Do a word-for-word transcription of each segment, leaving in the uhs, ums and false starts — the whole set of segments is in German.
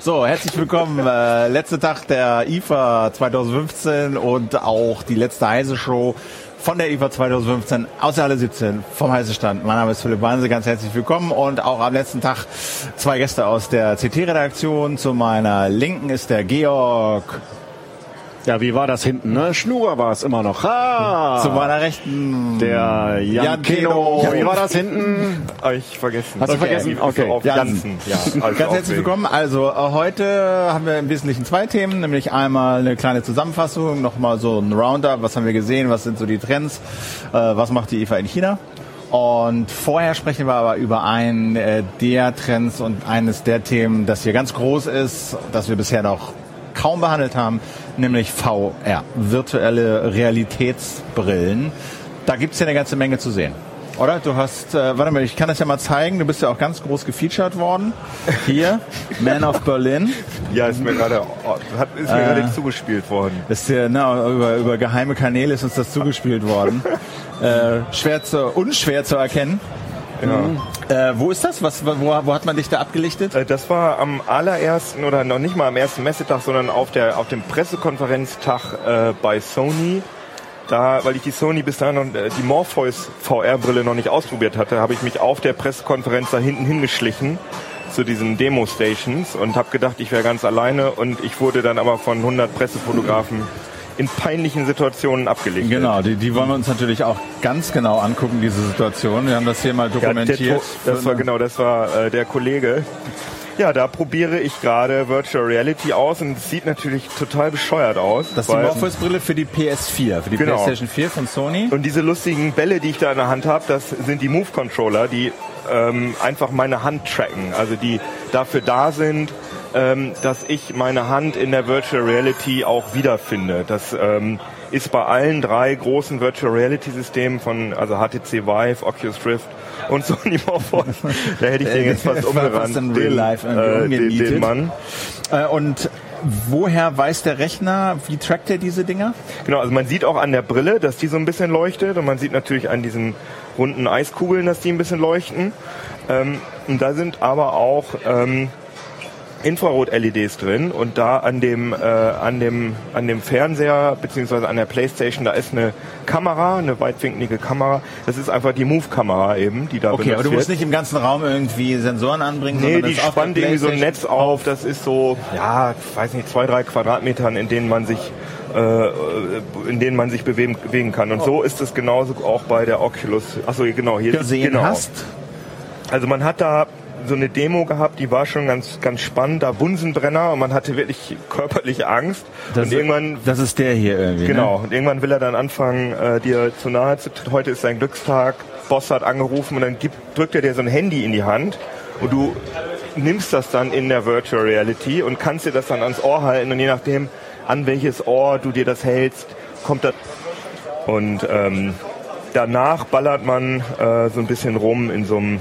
So, herzlich willkommen. Äh, letzter Tag der I F A zwanzig fünfzehn und auch die letzte Heise Show von der I F A zwanzig fünfzehn aus der Halle siebzehn vom Heise Stand. Mein Name ist Philipp Warnse, ganz herzlich willkommen und auch am letzten Tag zwei Gäste aus der C T-Redaktion. Zu meiner Linken ist der Georg. Ja, wie war das hinten, ne? Schnurer war es immer noch. Ah, zu meiner Rechten. Der Jan, Jan Keno. Keno. Wie war das hinten? Hab ich vergessen. Hast du okay. vergessen? Okay. okay. Jan. Ja, also ganz herzlich willkommen. Also, heute haben wir im Wesentlichen zwei Themen, nämlich einmal eine kleine Zusammenfassung, nochmal so ein Roundup. Was haben wir gesehen? Was sind so die Trends? Was macht die I F A in China? Und vorher sprechen wir aber über einen der Trends und eines der Themen, das hier ganz groß ist, das wir bisher noch kaum behandelt haben, nämlich V R, virtuelle Realitätsbrillen. Da gibt es ja eine ganze Menge zu sehen, oder? Du hast, äh, warte mal, ich kann das ja mal zeigen, du bist ja auch ganz groß gefeatured worden. Hier, Man of Berlin. Ja, ist mir gerade ist mir äh, gerade zugespielt worden. Ist ja, na, über, über geheime Kanäle ist uns das zugespielt worden. äh, schwer zu, unschwer zu erkennen. Ja. Äh, wo ist das? Was, wo, wo hat man dich da abgelichtet? Äh, das war am allerersten oder noch nicht mal am ersten Messetag, sondern auf, der, auf dem Pressekonferenztag äh, bei Sony. Da, weil ich die Sony bis dahin noch, die Morpheus V R-Brille noch nicht ausprobiert hatte, habe ich mich auf der Pressekonferenz da hinten hingeschlichen zu diesen Demo-Stations und habe gedacht, ich wäre ganz alleine, und ich wurde dann aber von hundert Pressefotografen in peinlichen Situationen abgelegt. Genau, die, die wollen wir uns natürlich auch ganz genau angucken, diese Situation. Wir haben das hier mal dokumentiert. Ja, der, das war genau, das war äh, der Kollege. Ja, da probiere ich gerade Virtual Reality aus und es sieht natürlich total bescheuert aus. Das ist die Morpheus-Brille für die P S vier, für die genau. PlayStation vier von Sony. Und diese lustigen Bälle, die ich da in der Hand habe, das sind die Move-Controller, die ähm, einfach meine Hand tracken, also die dafür da sind, dass ich meine Hand in der Virtual Reality auch wiederfinde. Das ähm, ist bei allen drei großen Virtual Reality Systemen von, also H T C Vive, Oculus Rift und Sony Morpheus. Da hätte ich den jetzt fast umgerannt, fast in real life den, äh, den, den Mann. Und woher weiß der Rechner, wie trackt er diese Dinger? Genau, also man sieht auch an der Brille, dass die so ein bisschen leuchtet, und man sieht natürlich an diesen runden Eiskugeln, dass die ein bisschen leuchten. Ähm, und da sind aber auch ähm, Infrarot-L E Ds drin, und da an dem äh, an dem an dem Fernseher beziehungsweise an der PlayStation, da ist eine Kamera, eine weitwinklige Kamera. Das ist einfach die Move-Kamera eben, die da okay, benutzt wird. Okay, aber du musst nicht im ganzen Raum irgendwie Sensoren anbringen. Nee, die spannt irgendwie so ein Netz auf. Das ist so, ja, ich weiß nicht, zwei, drei Quadratmetern, in denen man sich in denen man sich bewegen kann. Und oh. so ist es genauso auch bei der Oculus. Achso, genau hier. Gesehen genau. hast. Also man hat da so eine Demo gehabt, die war schon ganz ganz spannend, da Bunsenbrenner, und man hatte wirklich körperliche Angst. Das, und irgendwann, das ist der hier irgendwie. Genau, ne? Und irgendwann will er dann anfangen, äh, dir zu nahe zu treten. Heute ist sein Glückstag, Boss hat angerufen, und dann gibt, drückt er dir so ein Handy in die Hand und du nimmst das dann in der Virtual Reality und kannst dir das dann ans Ohr halten, und je nachdem, an welches Ohr du dir das hältst, kommt das. Und ähm, danach ballert man äh, so ein bisschen rum in so einem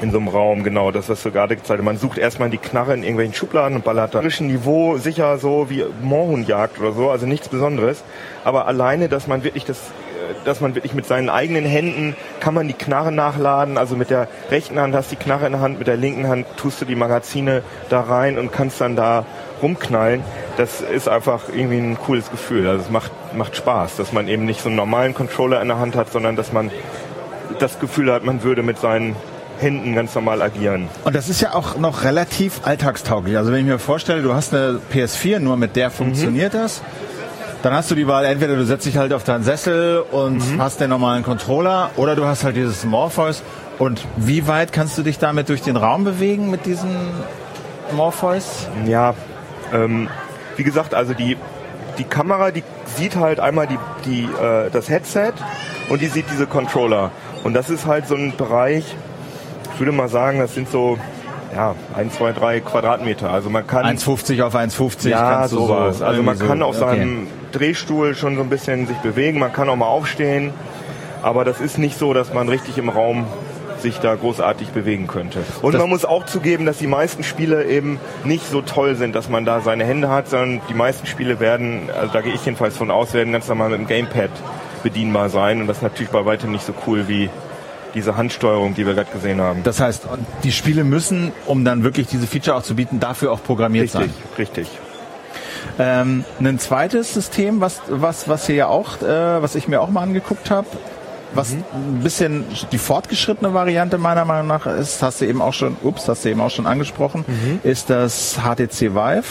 In so einem Raum, genau, das, was du gerade gezeigt hast. Man sucht erstmal die Knarre in irgendwelchen Schubladen und ballert da. Frischen Niveau, sicher so wie Moorhuhnjagd oder so, also nichts Besonderes. Aber alleine, dass man wirklich das, dass man wirklich mit seinen eigenen Händen kann man die Knarre nachladen. Also mit der rechten Hand hast du die Knarre in der Hand, mit der linken Hand tust du die Magazine da rein und kannst dann da rumknallen. Das ist einfach irgendwie ein cooles Gefühl. Also es macht, macht Spaß, dass man eben nicht so einen normalen Controller in der Hand hat, sondern dass man das Gefühl hat, man würde mit seinen Händen ganz normal agieren. Und das ist ja auch noch relativ alltagstauglich. Also wenn ich mir vorstelle, du hast eine P S vier, nur mit der funktioniert mhm. das, dann hast du die Wahl, entweder du setzt dich halt auf deinen Sessel und mhm. hast den normalen Controller, oder du hast halt dieses Morpheus. Und wie weit kannst du dich damit durch den Raum bewegen mit diesem Morpheus? Ja, ähm, wie gesagt, also die, die Kamera, die sieht halt einmal die, die, äh, das Headset, und die sieht diese Controller. Und das ist halt so ein Bereich. Ich würde mal sagen, das sind so ja, ein, zwei, drei Quadratmeter. Also man kann hundertfünfzig auf hundertfünfzig ja, kannst du sowas. So, also man kann so auf seinem okay. Drehstuhl schon so ein bisschen sich bewegen, man kann auch mal aufstehen, aber das ist nicht so, dass man richtig im Raum sich da großartig bewegen könnte. Und das man muss auch zugeben, dass die meisten Spiele eben nicht so toll sind, dass man da seine Hände hat, sondern die meisten Spiele werden, also da gehe ich jedenfalls von aus, werden ganz normal mit dem Gamepad bedienbar sein. Und das ist natürlich bei weitem nicht so cool wie diese Handsteuerung, die wir gerade gesehen haben. Das heißt, die Spiele müssen, um dann wirklich diese Feature auch zu bieten, dafür auch programmiert richtig, sein. Richtig, richtig. Ähm, ein zweites System, was was was hier ja auch, äh, was ich mir auch mal angeguckt habe, was mhm. ein bisschen die fortgeschrittene Variante meiner Meinung nach ist, hast du eben auch schon, ups, hast du eben auch schon angesprochen, mhm. ist das H T C Vive,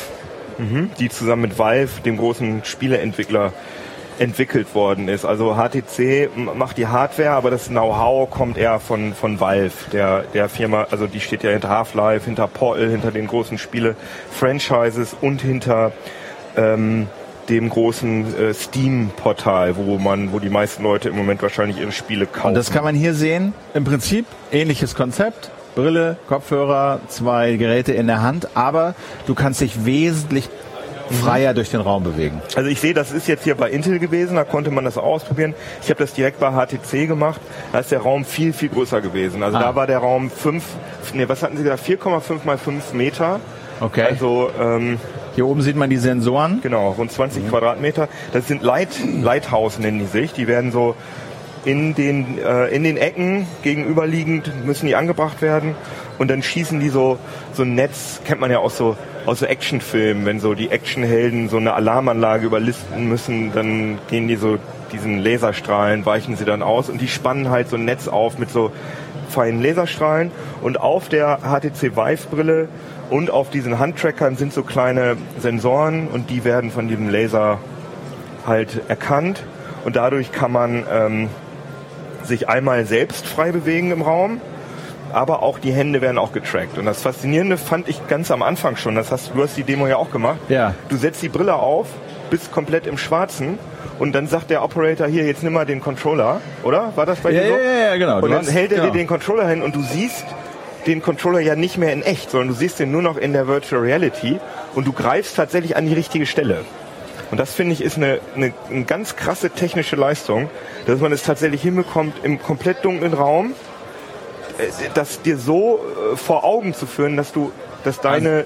mhm. die zusammen mit Valve, dem großen Spieleentwickler, entwickelt worden ist. Also H T C macht die Hardware, aber das Know-how kommt eher von von Valve, der der Firma, also die steht ja hinter Half-Life, hinter Portal, hinter den großen Spiele-Franchises und hinter ähm, dem großen äh, Steam-Portal, wo man, wo die meisten Leute im Moment wahrscheinlich ihre Spiele kaufen. Und das kann man hier sehen. Im Prinzip ähnliches Konzept. Brille, Kopfhörer, zwei Geräte in der Hand, aber du kannst dich wesentlich freier durch den Raum bewegen. Also ich sehe, das ist jetzt hier bei Intel gewesen, da konnte man das ausprobieren. Ich habe das direkt bei H T C gemacht, da ist der Raum viel, viel größer gewesen. Also ah. da war der Raum fünf, nee, was hatten Sie gesagt, vier Komma fünf mal fünf Meter. Okay. Also, ähm, hier oben sieht man die Sensoren. Genau, rund zwanzig mhm. Quadratmeter. Das sind Light, Lighthouse nennen die sich, die werden so in den, äh, in den Ecken gegenüberliegend, müssen die angebracht werden und dann schießen die so, so ein Netz, kennt man ja auch so, aus so Actionfilmen, wenn so die Actionhelden so eine Alarmanlage überlisten müssen, dann gehen die so diesen Laserstrahlen, weichen sie dann aus und die spannen halt so ein Netz auf mit so feinen Laserstrahlen und auf der H T C Vive-Brille und auf diesen Handtrackern sind so kleine Sensoren und die werden von diesem Laser halt erkannt und dadurch kann man ähm, sich einmal selbst frei bewegen im Raum, aber auch die Hände werden auch getrackt. Und das Faszinierende fand ich ganz am Anfang schon, das hast, du hast die Demo ja auch gemacht, ja. Du setzt die Brille auf, bist komplett im Schwarzen und dann sagt der Operator, hier, jetzt nimm mal den Controller, oder? War das bei ja, dir so? Ja, ja, genau. Und dann hast, hält er genau. dir den Controller hin und du siehst den Controller ja nicht mehr in echt, sondern du siehst den nur noch in der Virtual Reality und du greifst tatsächlich an die richtige Stelle. Und das, finde ich, ist eine, eine, eine ganz krasse technische Leistung, dass man es tatsächlich hinbekommt, im komplett dunklen Raum das dir so vor Augen zu führen, dass du, dass deine,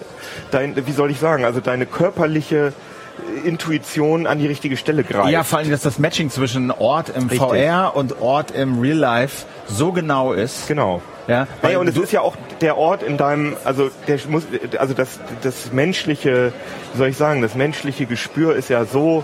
dein, wie soll ich sagen, also deine körperliche Intuition an die richtige Stelle greift. Ja, vor allem, dass das Matching zwischen Ort im Richtig. V R und Ort im Real Life so genau ist. Genau. Ja, weil ja, und es ist ja auch der Ort in deinem, also der muss, also das, das menschliche, wie soll ich sagen, das menschliche Gespür ist ja so,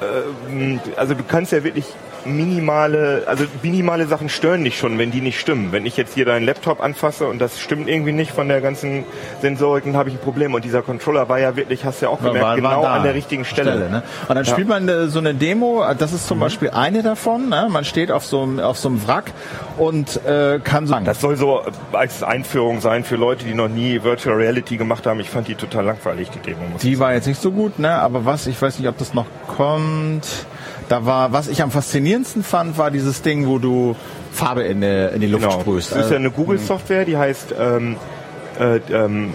äh, also du kannst ja wirklich minimale, also minimale Sachen stören dich schon, wenn die nicht stimmen. Wenn ich jetzt hier deinen Laptop anfasse und das stimmt irgendwie nicht von der ganzen Sensorik, dann habe ich ein Problem. Und dieser Controller war ja wirklich, hast du ja auch gemerkt, war, war genau da, an der richtigen Stelle. Stelle ne? Und dann ja. spielt man so eine Demo, das ist zum mhm. Beispiel eine davon, ne? Man steht auf so, auf so einem Wrack und äh, kann so... Das soll so als Einführung sein für Leute, die noch nie Virtual Reality gemacht haben. Ich fand die total langweilig, die Demo. Muss die war jetzt nicht so gut, ne? Aber was, ich weiß nicht, ob das noch kommt... Da war, was ich am faszinierendsten fand, war dieses Ding, wo du Farbe in die, in die Luft genau. sprühst. Das ist ja eine Google-Software, die heißt ähm, äh, ähm,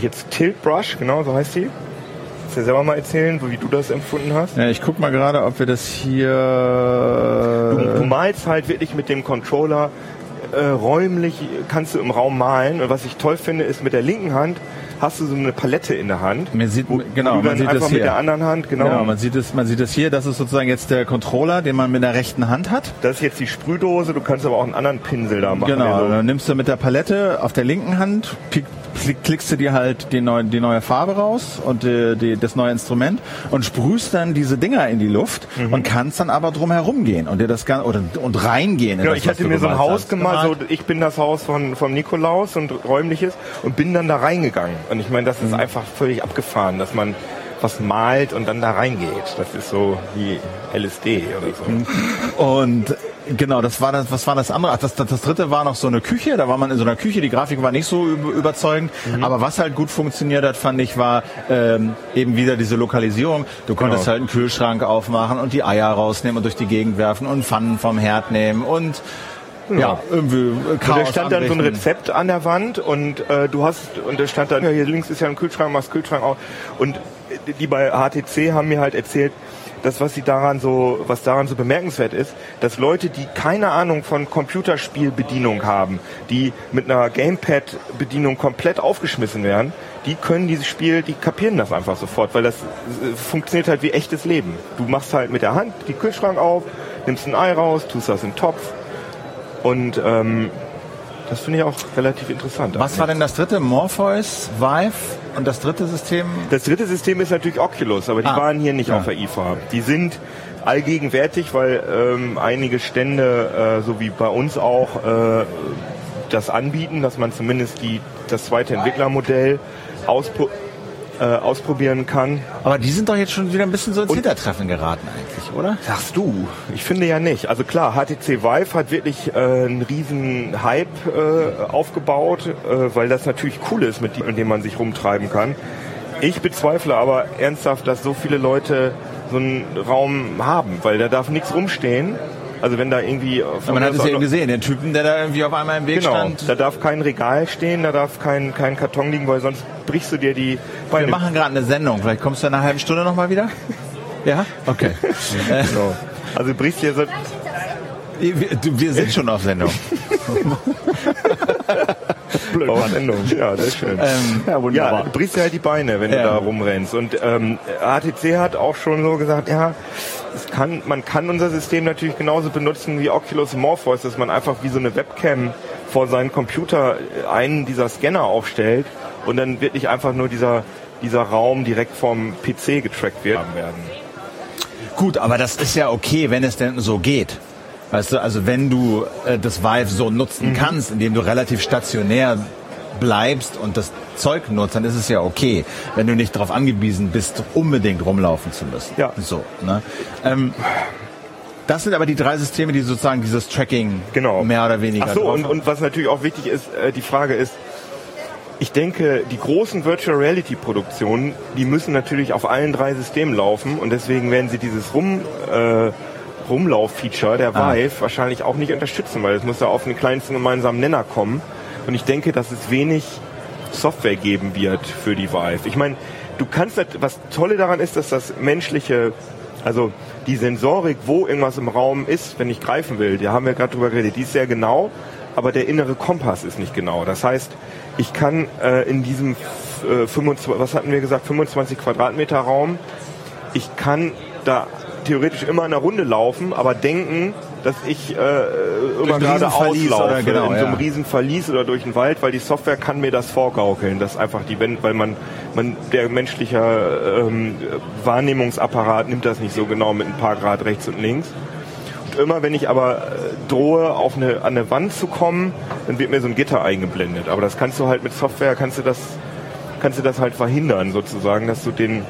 jetzt Tilt Brush, genau so heißt die. Kannst du dir selber mal erzählen, wie du das empfunden hast? Ja, ich guck mal gerade, ob wir das hier... Du, du malst halt wirklich mit dem Controller äh, räumlich, kannst du im Raum malen. Und was ich toll finde, ist mit der linken Hand hast du so eine Palette in der Hand. Man sieht, wo, genau, man sieht das hier. Mit der anderen Hand, genau. Genau, man sieht es, man sieht es hier. Das ist sozusagen jetzt der Controller, den man mit der rechten Hand hat. Das ist jetzt die Sprühdose. Du kannst aber auch einen anderen Pinsel da machen. Genau, so. Dann nimmst du mit der Palette auf der linken Hand, klick, klickst du dir halt die neue, die neue Farbe raus und die, die, das neue Instrument und sprühst dann diese Dinger in die Luft mhm. und kannst dann aber drum herum gehen und dir das Ganze, oder, und reingehen. In ja, das, ich hatte mir so ein Haus gemalt. So, ich bin das Haus von, vom Nikolaus und räumliches und bin dann da reingegangen. Und ich meine, das ist einfach völlig abgefahren, dass man was malt und dann da reingeht. Das ist so wie L S D oder so. Und genau, das war das, was war das andere? Ach, das, das, das dritte war noch so eine Küche, da war man in so einer Küche, die Grafik war nicht so überzeugend, mhm. aber was halt gut funktioniert hat, fand ich, war ähm, eben wieder diese Lokalisierung. Du konntest genau. halt einen Kühlschrank aufmachen und die Eier rausnehmen und durch die Gegend werfen und Pfannen vom Herd nehmen und Ja, ja, irgendwie Chaos. Und da stand dann so ein Rezept an der Wand und äh, du hast, und da stand dann, ja, hier links ist ja ein Kühlschrank, machst Kühlschrank auf. Und die bei H T C haben mir halt erzählt, dass was sie daran so, was daran so bemerkenswert ist, dass Leute, die keine Ahnung von Computerspielbedienung haben, die mit einer Gamepad-Bedienung komplett aufgeschmissen werden, die können dieses Spiel, die kapieren das einfach sofort, weil das funktioniert halt wie echtes Leben. Du machst halt mit der Hand den Kühlschrank auf, nimmst ein Ei raus, tust das in den Topf und ähm, das finde ich auch relativ interessant. Was war denn das dritte? Morpheus, Vive und das dritte System? Das dritte System ist natürlich Oculus, aber die ah, waren hier nicht ja. auf der I F A. Die sind allgegenwärtig, weil ähm, einige Stände, äh, so wie bei uns auch, äh, das anbieten, dass man zumindest die, das zweite Entwicklermodell auspro- äh, ausprobieren kann. Aber die sind doch jetzt schon wieder ein bisschen so ins und Hintertreffen geraten eigentlich, oder? Sagst du? Ich finde ja nicht. Also klar, H T C Vive hat wirklich äh, einen riesen Hype äh, aufgebaut, äh, weil das natürlich cool ist, mit dem man sich rumtreiben kann. Ich bezweifle aber ernsthaft, dass so viele Leute so einen Raum haben, weil da darf nichts rumstehen. Also wenn da irgendwie... Man hat es ja eben gesehen, den Typen, der da irgendwie auf einmal im Weg genau, stand. Genau, da darf kein Regal stehen, da darf kein, kein Karton liegen, weil sonst brichst du dir die Beine. Wir machen gerade eine Sendung, vielleicht kommst du in einer halben Stunde nochmal wieder? Ja? Okay. Genau. Also brichst dir so... Wir sind schon auf Sendung. Blöd, auf Sendung. Ja, das ist schön. Ähm, ja, wunderbar. Ja, brichst dir halt die Beine, wenn ja. du da rumrennst. Und ähm, H T C hat auch schon so gesagt, ja... Es kann, man kann unser System natürlich genauso benutzen wie Oculus Morpheus, dass man einfach wie so eine Webcam vor seinen Computer einen dieser Scanner aufstellt und dann wird nicht einfach nur dieser, dieser Raum direkt vom P C getrackt werden. Gut, aber das ist ja okay, wenn es denn so geht. Weißt du, also wenn du äh, das Vive so nutzen mhm. kannst, indem du relativ stationär bleibst und das Zeug nutzt, dann ist es ja okay, wenn du nicht darauf angewiesen bist, unbedingt rumlaufen zu müssen. Ja. So, ne? ähm, das sind aber die drei Systeme, die sozusagen dieses Tracking genau. mehr oder weniger Ach so, drauf und, haben. Und was natürlich auch wichtig ist, äh, die Frage ist, ich denke, die großen Virtual Reality Produktionen, die müssen natürlich auf allen drei Systemen laufen und deswegen werden sie dieses Rum... Äh, Rumlauf-Feature der Vive ah. wahrscheinlich auch nicht unterstützen, weil es muss ja auf einen kleinsten gemeinsamen Nenner kommen. Und ich denke, dass es wenig Software geben wird für die Vive. Ich meine, du kannst das, was Tolle daran ist, dass das menschliche, also die Sensorik, wo irgendwas im Raum ist, wenn ich greifen will, da haben wir gerade drüber geredet, die ist sehr genau, aber der innere Kompass ist nicht genau. Das heißt, ich kann äh, in diesem äh, fünfundzwanzig, was hatten wir gesagt, fünfundzwanzig Quadratmeter Raum, ich kann da theoretisch immer in einer Runde laufen, aber denken, dass ich äh, immer gerade auslaufe, genau, in so einem ja. riesen Verlies oder durch den Wald, weil die Software kann mir das vorgaukeln, dass einfach die, weil man, man der menschliche ähm, Wahrnehmungsapparat nimmt das nicht so genau mit ein paar Grad rechts und links. Und immer wenn ich aber drohe, auf eine, an eine Wand zu kommen, dann wird mir so ein Gitter eingeblendet. Aber das kannst du halt mit Software, kannst du das, kannst du das halt verhindern sozusagen, dass du den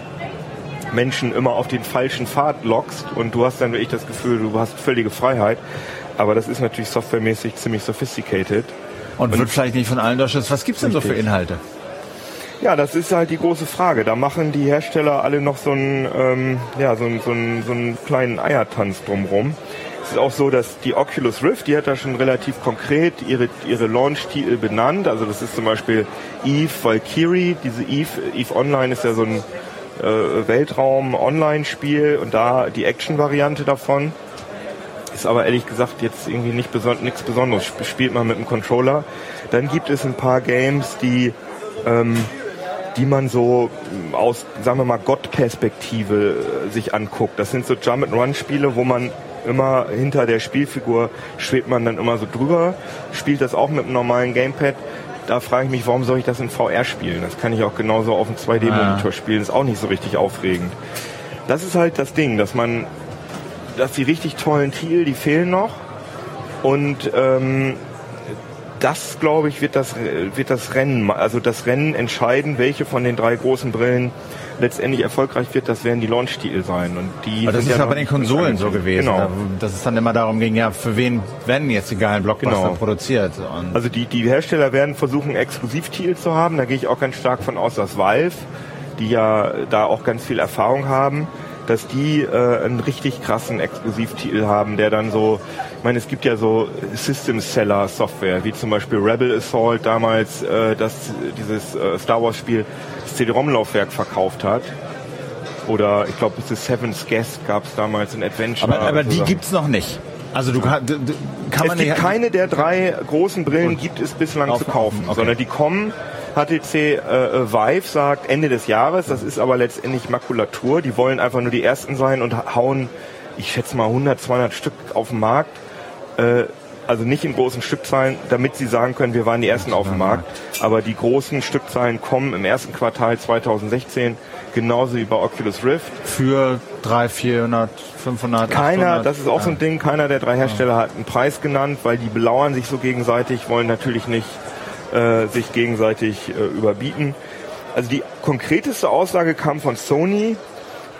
Menschen immer auf den falschen Pfad lockst und du hast dann wirklich das Gefühl, du hast völlige Freiheit. Aber das ist natürlich softwaremäßig ziemlich sophisticated. Und, und wird vielleicht nicht von allen durchsetzt. Was gibt's denn so für Inhalte? Ja, das ist halt die große Frage. Da machen die Hersteller alle noch so einen, ähm, ja, so einen, so einen, so einen kleinen Eiertanz drumrum. Es ist auch so, dass die Oculus Rift, die hat da schon relativ konkret ihre, ihre Launch-Titel benannt. Also das ist zum Beispiel Eve Valkyrie. Diese Eve, Eve Online ist ja so ein Weltraum-Online-Spiel und da die Action-Variante davon. Ist aber ehrlich gesagt jetzt irgendwie nicht beson- nichts Besonderes. Spielt man mit dem Controller. Dann gibt es ein paar Games, die ähm, die man so aus, sagen wir mal, Gott-Perspektive sich anguckt. Das sind so Jump-and-Run-Spiele, wo man immer hinter der Spielfigur schwebt man dann immer so drüber. Spielt das auch mit einem normalen Gamepad. Da frage ich mich, warum soll ich das in V R spielen? Das kann ich auch genauso auf einem zwei D Monitor ah. spielen. Ist auch nicht so richtig aufregend. Das ist halt das Ding, dass man, dass die richtig tollen Titel, die fehlen noch. Und ähm, das, glaube ich, wird das, wird das Rennen, also das Rennen entscheiden, welche von den drei großen Brillen letztendlich erfolgreich wird. Das werden die Launch-Titel sein. Und die. Aber das ist ja, ja bei den Konsolen so gewesen. Genau. Dass es dann immer darum ging, ja, für wen werden jetzt die geilen Blockbuster genau. produziert? Und also die, die Hersteller werden versuchen, Exklusivtitel zu haben. Da gehe ich auch ganz stark von aus, dass Valve, die ja da auch ganz viel Erfahrung haben, dass die äh, einen richtig krassen Exklusivtitel haben, der dann so Ich meine, es gibt ja so System-Seller-Software, wie zum Beispiel Rebel Assault damals, äh, das dieses äh, Star Wars-Spiel das C D-ROM-Laufwerk verkauft hat. Oder ich glaube, The Seven's Guest gab es damals in Adventure. Aber, aber die gibt's noch nicht. Also du kann, du, kann man es gibt keine der drei großen Brillen, gibt es bislang auf, zu kaufen, okay. Sondern die kommen. H T C äh, Vive sagt Ende des Jahres, das ist aber letztendlich Makulatur. Die wollen einfach nur die Ersten sein und hauen, ich schätze mal hundert, zweihundert Stück auf den Markt. Äh, also nicht in großen Stückzahlen, damit sie sagen können, wir waren die Ersten auf dem Markt. Aber die großen Stückzahlen kommen im ersten Quartal zweitausendsechzehn, genauso wie bei Oculus Rift. Für dreihundert, vierhundert, fünfhundert, keiner, achthundert, das ist auch ja. so ein Ding, keiner der drei Hersteller hat einen Preis genannt, weil die belauern sich so gegenseitig, wollen natürlich nicht äh, sich gegenseitig äh, überbieten. Also die konkreteste Aussage kam von Sony.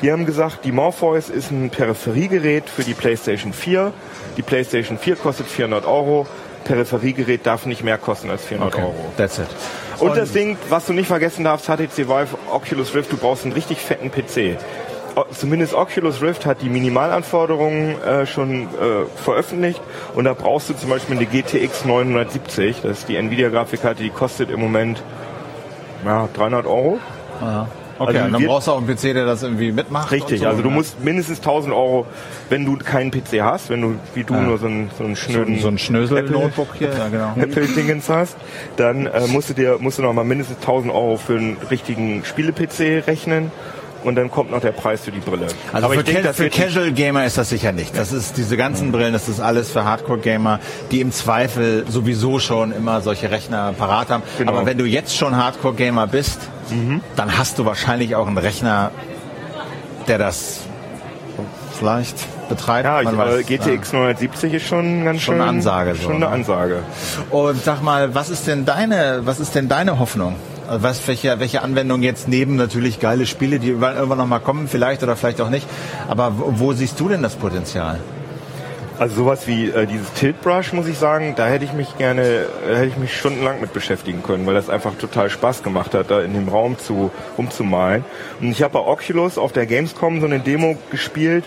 Die haben gesagt, die Morpheus ist ein Peripheriegerät für die PlayStation vier. Die PlayStation vier kostet vierhundert Euro. Peripheriegerät darf nicht mehr kosten als vierhundert Euro. That's it. Und, Und das Ding, was du nicht vergessen darfst, H T C Vive, Oculus Rift, du brauchst einen richtig fetten P C. O- zumindest Oculus Rift hat die Minimalanforderungen äh, schon äh, veröffentlicht. Und da brauchst du zum Beispiel eine G T X neunhundertsiebzig. Das ist die Nvidia-Grafikkarte, die kostet im Moment ja, dreihundert Euro. Ja. Okay, also dann brauchst du auch einen P C, der das irgendwie mitmacht. Richtig, so, also du ja. musst mindestens tausend Euro, wenn du keinen P C hast, wenn du wie du ja. nur so einen, so einen schnöden so, so ein Schnösel-Notebook hier, ja, genau. Apple-Dingens hast, dann äh, musst du dir musst du noch mal mindestens tausend Euro für einen richtigen Spiele-P C rechnen. Und dann kommt noch der Preis für die Brille. Also aber für, ich denke, Ca- für Casual Gamer ist das sicher nicht. Das ist diese ganzen Brillen, das ist alles für Hardcore Gamer, die im Zweifel sowieso schon immer solche Rechner parat haben. Genau. Aber wenn du jetzt schon Hardcore Gamer bist, mhm. dann hast du wahrscheinlich auch einen Rechner, der das vielleicht betreibt. Ja, ich, man weiß, G T X neunhundertsiebzig ist schon ganz schön, schon eine Ansage. Schon eine Ansage. Und sag mal, was ist denn deine, was ist denn deine Hoffnung? Was, welche, welche Anwendung jetzt neben natürlich geile Spiele, die irgendwann nochmal kommen, vielleicht oder vielleicht auch nicht. Aber wo, wo siehst du denn das Potenzial? Also sowas wie äh, dieses Tilt Brush, muss ich sagen, da hätte ich mich gerne, da hätte ich mich stundenlang mit beschäftigen können, weil das einfach total Spaß gemacht hat, da in dem Raum zu umzumalen. Und ich habe bei Oculus auf der Gamescom so eine Demo gespielt,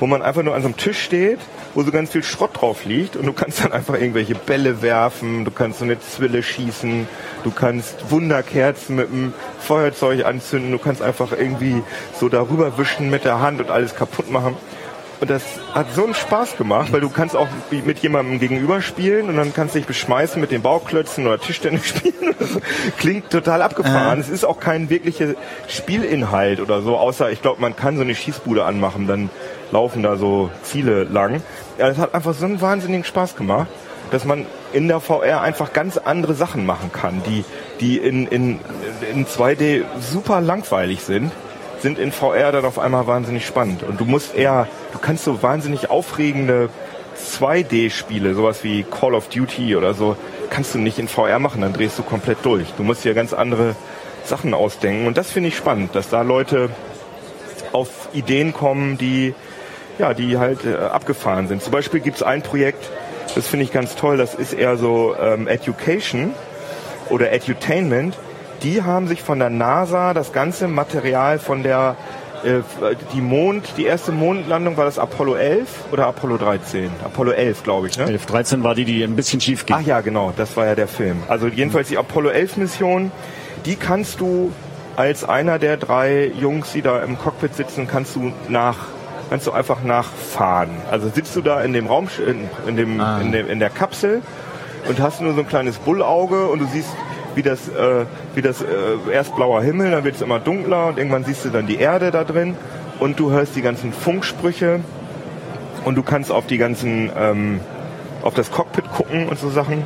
wo man einfach nur an so einem Tisch steht, wo so ganz viel Schrott drauf liegt und du kannst dann einfach irgendwelche Bälle werfen, du kannst so eine Zwille schießen, du kannst Wunderkerzen mit dem Feuerzeug anzünden, du kannst einfach irgendwie so darüber wischen mit der Hand und alles kaputt machen. Und das hat so einen Spaß gemacht, weil du kannst auch mit jemandem gegenüber spielen und dann kannst du dich beschmeißen mit den Bauklötzen oder Tischtennis spielen. Klingt total abgefahren. Äh. Es ist auch kein wirklicher Spielinhalt oder so, außer ich glaube, man kann so eine Schießbude anmachen, dann laufen da so Ziele lang. Ja, das hat einfach so einen wahnsinnigen Spaß gemacht, dass man in der V R einfach ganz andere Sachen machen kann, die die in in in zwei D super langweilig sind. sind in V R dann auf einmal wahnsinnig spannend. Und du musst eher, du kannst so wahnsinnig aufregende zwei D Spiele, sowas wie Call of Duty oder so, kannst du nicht in V R machen, dann drehst du komplett durch. Du musst dir ganz andere Sachen ausdenken. Und das finde ich spannend, dass da Leute auf Ideen kommen, die, ja, die halt äh, abgefahren sind. Zum Beispiel gibt es ein Projekt, das finde ich ganz toll, das ist eher so ähm, Education oder Edutainment. Die haben sich von der NASA das ganze Material von der äh, die Mond, die erste Mondlandung war das Apollo elf oder Apollo dreizehn? Apollo elf, glaube ich, ne? elf, dreizehn war die, die ein bisschen schief ging. Ach ja, genau, das war ja der Film. Also jedenfalls die Apollo elf Mission, die kannst du als einer der drei Jungs, die da im Cockpit sitzen, kannst du nach kannst du einfach nachfahren. Also sitzt du da in dem Raum in, in dem ah. in dem in der Kapsel und hast nur so ein kleines Bullauge und du siehst wie das, äh, wie das äh, erst blauer Himmel, dann wird es immer dunkler und irgendwann siehst du dann die Erde da drin und du hörst die ganzen Funksprüche und du kannst auf die ganzen, ähm, auf das Cockpit gucken und so Sachen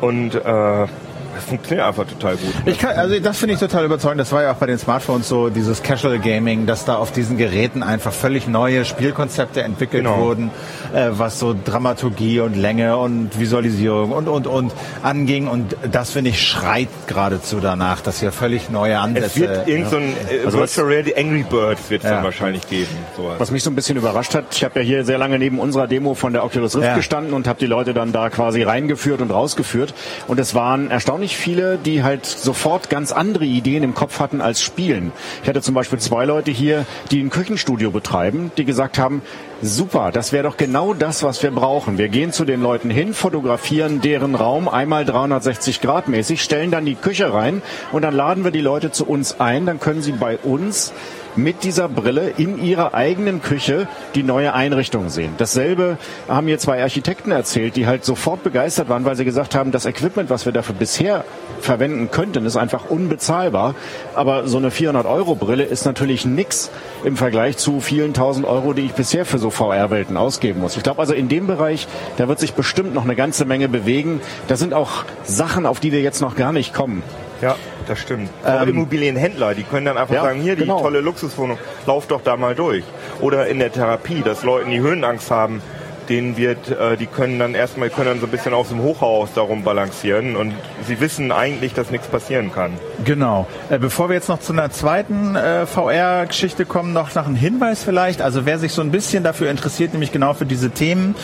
und äh, das funktioniert einfach total gut. Ich kann, also das finde ich total überzeugend. Das war ja auch bei den Smartphones so, dieses Casual Gaming, dass da auf diesen Geräten einfach völlig neue Spielkonzepte entwickelt genau. wurden, äh, was so Dramaturgie und Länge und Visualisierung und, und, und anging. Und das, finde ich, schreit geradezu danach, dass hier völlig neue Ansätze... Es wird irgend so ein äh, also Virtual Reality, Angry Birds wird es ja. dann wahrscheinlich geben. Sowas. Was mich so ein bisschen überrascht hat, ich habe ja hier sehr lange neben unserer Demo von der Oculus Rift ja. gestanden und habe die Leute dann da quasi reingeführt und rausgeführt. Und es waren erstaunlich nicht viele, die halt sofort ganz andere Ideen im Kopf hatten als Spielen. Ich hatte zum Beispiel zwei Leute hier, die ein Küchenstudio betreiben, die gesagt haben, super, das wäre doch genau das, was wir brauchen. Wir gehen zu den Leuten hin, fotografieren deren Raum einmal dreihundertsechzig Grad mäßig, stellen dann die Küche rein und dann laden wir die Leute zu uns ein. Dann können sie bei uns mit dieser Brille in ihrer eigenen Küche die neue Einrichtung sehen. Dasselbe haben mir zwei Architekten erzählt, die halt sofort begeistert waren, weil sie gesagt haben, das Equipment, was wir dafür bisher verwenden könnten, ist einfach unbezahlbar. Aber so eine vierhundert-Euro-Brille ist natürlich nix im Vergleich zu vielen tausend Euro, die ich bisher für so V R-Welten ausgeben muss. Ich glaube also in dem Bereich, da wird sich bestimmt noch eine ganze Menge bewegen. Da sind auch Sachen, auf die wir jetzt noch gar nicht kommen. Ja, das stimmt. Ähm, Immobilienhändler, die können dann einfach ja, sagen, hier genau. Die tolle Luxuswohnung, lauf doch da mal durch. Oder in der Therapie, dass Leuten, die Höhenangst haben, denen wird, äh, die können dann erstmal können dann so ein bisschen aus dem Hochhaus darum balancieren und sie wissen eigentlich, dass nichts passieren kann. Genau. Äh, bevor wir jetzt noch zu einer zweiten äh, V R-Geschichte kommen, noch nach einem Hinweis vielleicht. Also wer sich so ein bisschen dafür interessiert, nämlich genau für diese Themen,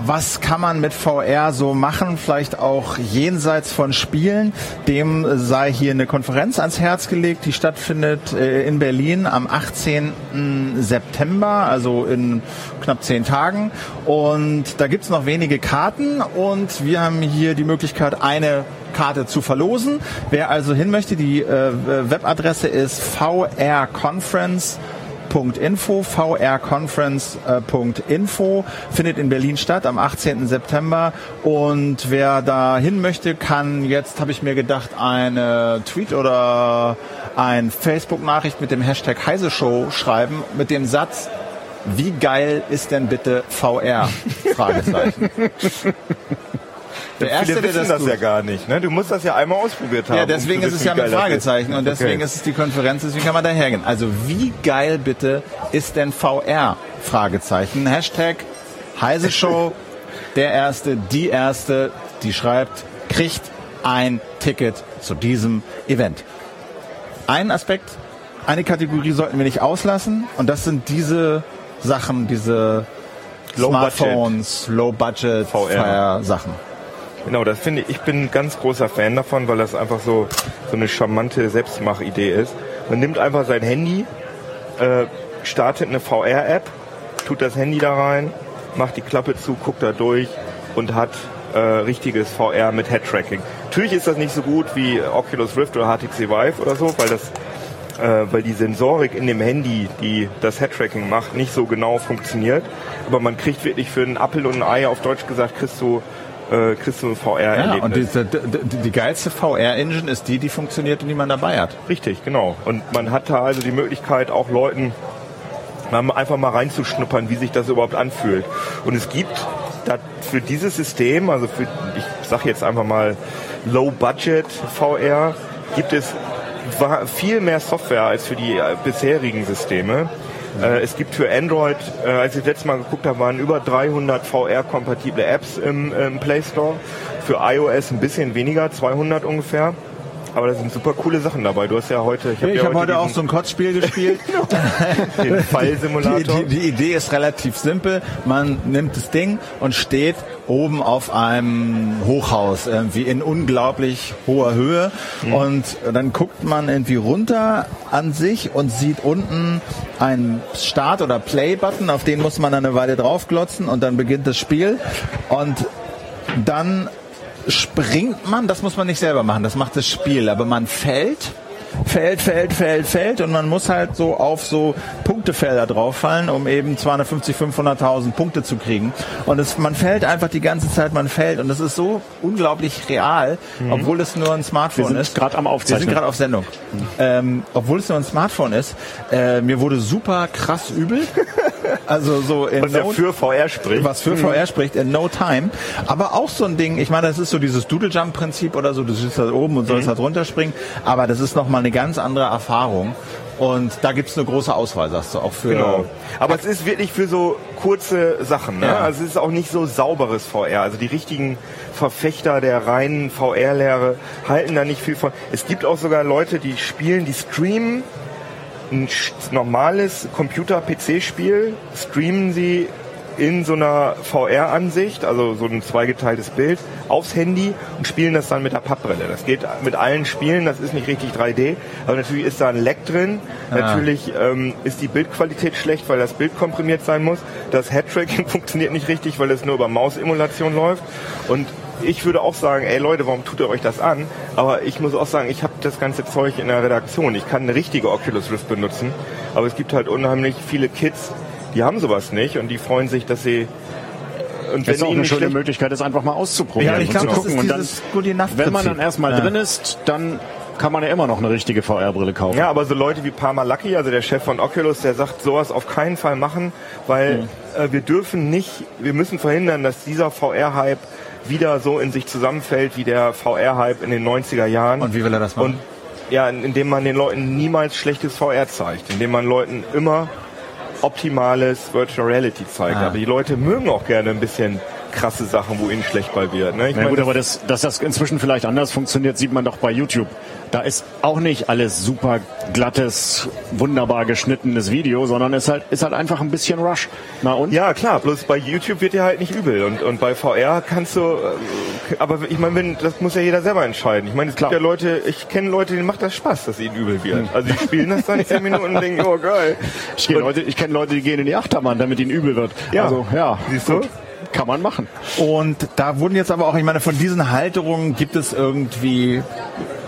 was kann man mit V R so machen, vielleicht auch jenseits von Spielen? Dem sei hier eine Konferenz ans Herz gelegt, die stattfindet in Berlin am achtzehnten September, also in knapp zehn Tagen. Und da gibt's noch wenige Karten und wir haben hier die Möglichkeit, eine Karte zu verlosen. Wer also hin möchte, die Webadresse ist vrconference punkt com. Info, vrconference punkt info, findet in Berlin statt am achtzehnten September und wer da hin möchte, kann jetzt, habe ich mir gedacht, eine Tweet oder ein Facebook-Nachricht mit dem Hashtag Heise Show schreiben, mit dem Satz, wie geil ist denn bitte V R? Fragezeichen. Der erste, Viele wissen der das, das ja gar nicht. Ne? Du musst das ja einmal ausprobiert haben. Ja, deswegen um ist es ja mit Fragezeichen und deswegen okay. ist es die Konferenz, deswegen kann man da hergehen. Also wie geil bitte ist denn V R? Fragezeichen. Hashtag Heise Show. Der Erste, die Erste, die schreibt, kriegt ein Ticket zu diesem Event. Einen Aspekt, eine Kategorie sollten wir nicht auslassen und das sind diese Sachen, diese Low Smartphones, Budget. Low-Budget, V R-Sachen. Genau, das finde ich, ich bin ein ganz großer Fan davon, weil das einfach so, so eine charmante Selbstmachidee ist. Man nimmt einfach sein Handy, äh, startet eine V R-App, tut das Handy da rein, macht die Klappe zu, guckt da durch und hat äh, richtiges V R mit Head-Tracking. Natürlich ist das nicht so gut wie Oculus Rift oder H T C Vive oder so, weil das, äh, weil die Sensorik in dem Handy, die das Head-Tracking macht, nicht so genau funktioniert. Aber man kriegt wirklich für einen Appel und ein Ei, auf Deutsch gesagt, kriegst du Äh, kriegst du ein V R-Erlebnis. Ja, und diese, die, die geilste V R-Engine ist die, die funktioniert und die man dabei hat. Richtig, genau. Und man hat da also die Möglichkeit, auch Leuten einfach mal reinzuschnuppern, wie sich das überhaupt anfühlt. Und es gibt für dieses System, also für, ich sage jetzt einfach mal Low-Budget-V R, gibt es viel mehr Software als für die bisherigen Systeme. Es gibt für Android, als ich das letzte Mal geguckt habe, waren über dreihundert V R-kompatible Apps im, im Play Store. Für iOS ein bisschen weniger, zweihundert ungefähr. Aber da sind super coole Sachen dabei. Du hast ja heute... Ich habe ja hab heute, heute auch so ein Kotzspiel gespielt. Den Fallsimulator. Die, die, die Idee ist relativ simpel. Man nimmt das Ding und steht oben auf einem Hochhaus, irgendwie in unglaublich hoher Höhe. Mhm. Und dann guckt man irgendwie runter an sich und sieht unten einen Start- oder Play-Button. Auf den muss man dann eine Weile draufglotzen und dann beginnt das Spiel. Und dann... springt man, das muss man nicht selber machen, das macht das Spiel, aber man fällt, fällt, fällt, fällt, fällt und man muss halt so auf so Punktefelder drauffallen, um eben zweihundertfünfzig, fünfhunderttausend Punkte zu kriegen und es, man fällt einfach die ganze Zeit, man fällt und das ist so unglaublich real, mhm. obwohl es nur ein Smartphone ist. Wir sind gerade am Aufzeichnen. Wir sind gerade auf Sendung. Mhm. Ähm, obwohl es nur ein Smartphone ist, äh, mir wurde super krass übel. Also so in was no, ja für V R spricht. Was für mhm. V R spricht, in no time. Aber auch so ein Ding, ich meine, das ist so dieses Doodle-Jump-Prinzip oder so, du sitzt da oben und sollst mhm. da drunter springen, aber das ist nochmal eine ganz andere Erfahrung. Und da gibt's eine große Auswahl, sagst du, auch für... Genau. Aber es ist wirklich für so kurze Sachen, ne? Ja. Also es ist auch nicht so sauberes V R. Also die richtigen Verfechter der reinen V R-Lehre halten da nicht viel von. Es gibt auch sogar Leute, die spielen, die streamen, ein normales Computer-P C-Spiel streamen sie in so einer V R-Ansicht, also so ein zweigeteiltes Bild, aufs Handy und spielen das dann mit der Pappbrille. Das geht mit allen Spielen, das ist nicht richtig drei D, aber natürlich ist da ein Lag drin, ah. natürlich ähm, ist die Bildqualität schlecht, weil das Bild komprimiert sein muss, das Head-Tracking funktioniert nicht richtig, weil es nur über Maus-Emulation läuft und ich würde auch sagen, ey Leute, warum tut ihr euch das an? Aber ich muss auch sagen, ich habe das ganze Zeug in der Redaktion. Ich kann eine richtige Oculus Rift benutzen, aber es gibt halt unheimlich viele Kids, die haben sowas nicht und die freuen sich, dass sie... Und das ist auch eine schöne Möglichkeit, das einfach mal auszuprobieren. Ja, ich glaube, das ist dieses Good-Enough-Prinzip. Wenn man dann erstmal ja. drin ist, dann kann man ja immer noch eine richtige V R-Brille kaufen. Ja, aber so Leute wie Palmer Luckey, also der Chef von Oculus, der sagt, sowas auf keinen Fall machen, weil mhm. äh, wir dürfen nicht, wir müssen verhindern, dass dieser V R-Hype wieder so in sich zusammenfällt wie der V R-Hype in den neunziger Jahren. Und wie will er das machen? Und, ja, indem man den Leuten niemals schlechtes V R zeigt, indem man Leuten immer optimales Virtual Reality zeigt. Ah. Aber die Leute mögen auch gerne ein bisschen krasse Sachen, wo ihnen schlecht bei wird. Ne? Ich ja, meine, gut, das aber das, dass das inzwischen vielleicht anders funktioniert, sieht man doch bei YouTube. Da ist auch nicht alles super glattes, wunderbar geschnittenes Video, sondern es ist halt, ist halt einfach ein bisschen Rush. Na und? Ja, klar, bloß bei YouTube wird dir halt nicht übel. Und, und bei V R kannst du... Aber ich meine, das muss ja jeder selber entscheiden. Ich meine, es klar. gibt ja Leute, ich kenne Leute, denen macht das Spaß, dass ihnen übel wird. Also die spielen das dann zehn Minuten und denken, oh geil. Ich kenne Leute, ich kenn Leute, die gehen in die Achterbahn, damit ihnen übel wird. Ja, also, ja. Siehst du? Kann man machen. Und da wurden jetzt aber auch, ich meine, von diesen Halterungen gibt es irgendwie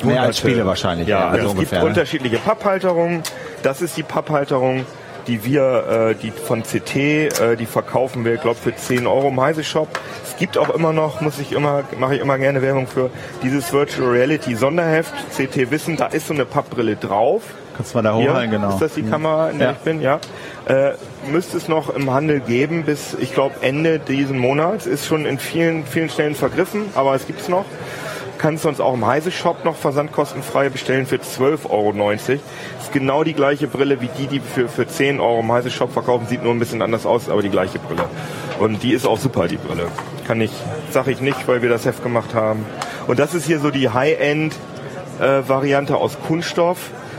mehr als Spiele wahrscheinlich. Ja, ja also es ungefähr, gibt ne? unterschiedliche Papphalterungen. Das ist die Papphalterung, die wir, äh, die von C T, äh, die verkaufen wir, glaube für zehn Euro im Heise Shop. Es gibt auch immer noch, muss ich immer, mache ich immer gerne Werbung für, dieses Virtual Reality Sonderheft, C T Wissen, da ist so eine Pappbrille drauf. Kannst du mal da holen, genau. Ist das die Kamera, in der ja. ich bin? Ja. Äh, müsste es noch im Handel geben bis, ich glaube, Ende diesen Monats. Ist schon in vielen, vielen Stellen vergriffen, aber es gibt's noch. Kannst du uns auch im Heise Shop noch versandkostenfrei bestellen für zwölf Euro neunzig. Ist genau die gleiche Brille wie die, die wir für, für zehn Euro im Heise Shop verkaufen. Sieht nur ein bisschen anders aus, aber die gleiche Brille. Und die ist auch super, die Brille. Kann ich, sag ich nicht, weil wir das Heft gemacht haben. Und das ist hier so die High-End äh, Variante aus Kunststoff.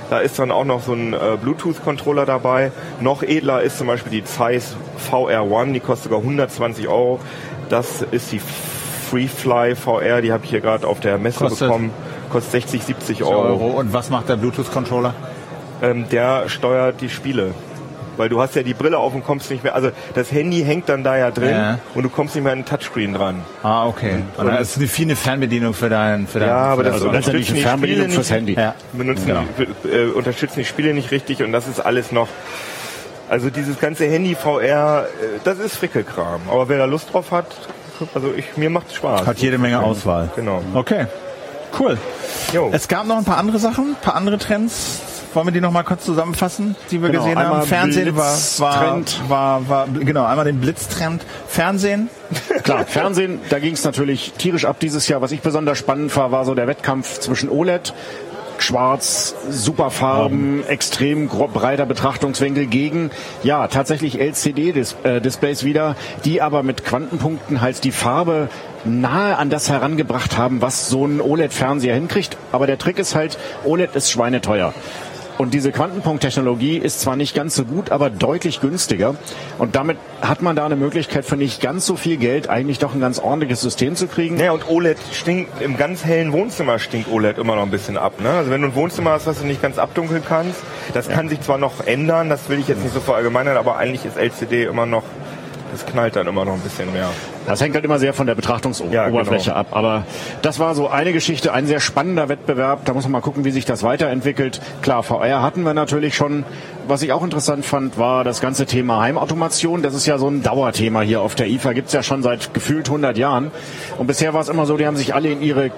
Da ist dann auch noch so ein äh, Bluetooth-Controller dabei. Noch edler ist zum Beispiel die Zeiss V R eins, die kostet sogar hundertzwanzig Euro. Das ist die Freefly V R, die habe ich hier gerade auf der Messe kostet bekommen. Kostet sechzig, siebzig Euro. Und was macht der Bluetooth-Controller? Ähm, der steuert die Spiele. Weil du hast ja die Brille auf und kommst nicht mehr, also das Handy hängt dann da ja drin ja. und du kommst nicht mehr an den Touchscreen dran. Ah, okay. Und, und dann ist es eine viele Fernbedienung für dein für dein. Ja, aber das, also das ist eine Fernbedienung fürs Handy. Ja. Benutzen, genau. äh, unterstützen die Spiele nicht richtig und das ist alles noch, also dieses ganze Handy-V R, das ist Frickelkram. Aber wer da Lust drauf hat, also ich, mir macht es Spaß. Hat jede Menge Auswahl. Genau. Okay, cool. Jo. Es gab noch ein paar andere Sachen, ein paar andere Trends. Wollen wir die noch mal kurz zusammenfassen, die wir genau, gesehen haben? Fernsehen war, war, war, war, genau, einmal den Blitztrend. Fernsehen? Klar, Fernsehen, da ging es natürlich tierisch ab dieses Jahr. Was ich besonders spannend war, war so der Wettkampf zwischen O L E D, schwarz, super Farben, ja. extrem grob, breiter Betrachtungswinkel gegen, ja, tatsächlich L C D-Displays wieder, die aber mit Quantenpunkten halt die Farbe nahe an das herangebracht haben, was so ein O L E D-Fernseher hinkriegt. Aber der Trick ist halt, O L E D ist schweineteuer. Und diese Quantenpunkt-Technologie ist zwar nicht ganz so gut, aber deutlich günstiger. Und damit hat man da eine Möglichkeit, für nicht ganz so viel Geld eigentlich doch ein ganz ordentliches System zu kriegen. Ja, und O L E D stinkt, im ganz hellen Wohnzimmer stinkt O L E D immer noch ein bisschen ab. Ne? Also wenn du ein Wohnzimmer hast, was du nicht ganz abdunkeln kannst, das ja. kann sich zwar noch ändern, das will ich jetzt nicht so verallgemeinern, aber eigentlich ist L C D immer noch, das knallt dann immer noch ein bisschen mehr. Das hängt halt immer sehr von der Betrachtungsoberfläche ja, genau. ab. Aber das war so eine Geschichte, ein sehr spannender Wettbewerb. Da muss man mal gucken, wie sich das weiterentwickelt. Klar, V R hatten wir natürlich schon. Was ich auch interessant fand, war das ganze Thema Heimautomation. Das ist ja so ein Dauerthema hier auf der I F A. Gibt's ja schon seit gefühlt hundert Jahren. Und bisher war es immer so, die haben sich alle in ihre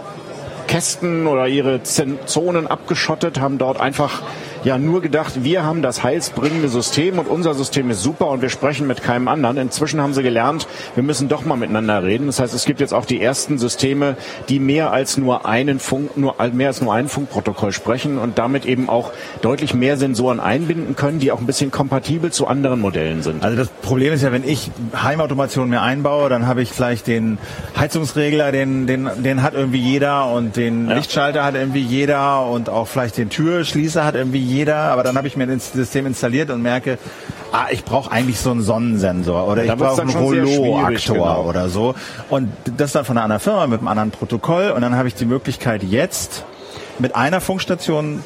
Kästen oder ihre Zonen abgeschottet, haben dort einfach ja nur gedacht, wir haben das heilsbringende System und unser System ist super und wir sprechen mit keinem anderen. Inzwischen haben sie gelernt, wir müssen doch mal miteinander reden. Das heißt, es gibt jetzt auch die ersten Systeme, die mehr als nur einen Funk, nur mehr als nur ein Funkprotokoll sprechen und damit eben auch deutlich mehr Sensoren einbinden können, die auch ein bisschen kompatibel zu anderen Modellen sind. Also das Problem ist ja, wenn ich Heimautomation mir einbaue, dann habe ich gleich den Heizungsregler, den den den hat irgendwie jeder und den ja. Lichtschalter hat irgendwie jeder und auch vielleicht den Türschließer hat irgendwie jeder. jeder, aber dann habe ich mir das System installiert und merke, ah, ich brauche eigentlich so einen Sonnensensor oder ich brauche einen Rollo-Aktor genau. oder so. Und das dann von einer anderen Firma mit einem anderen Protokoll und dann habe ich die Möglichkeit jetzt mit einer Funkstation.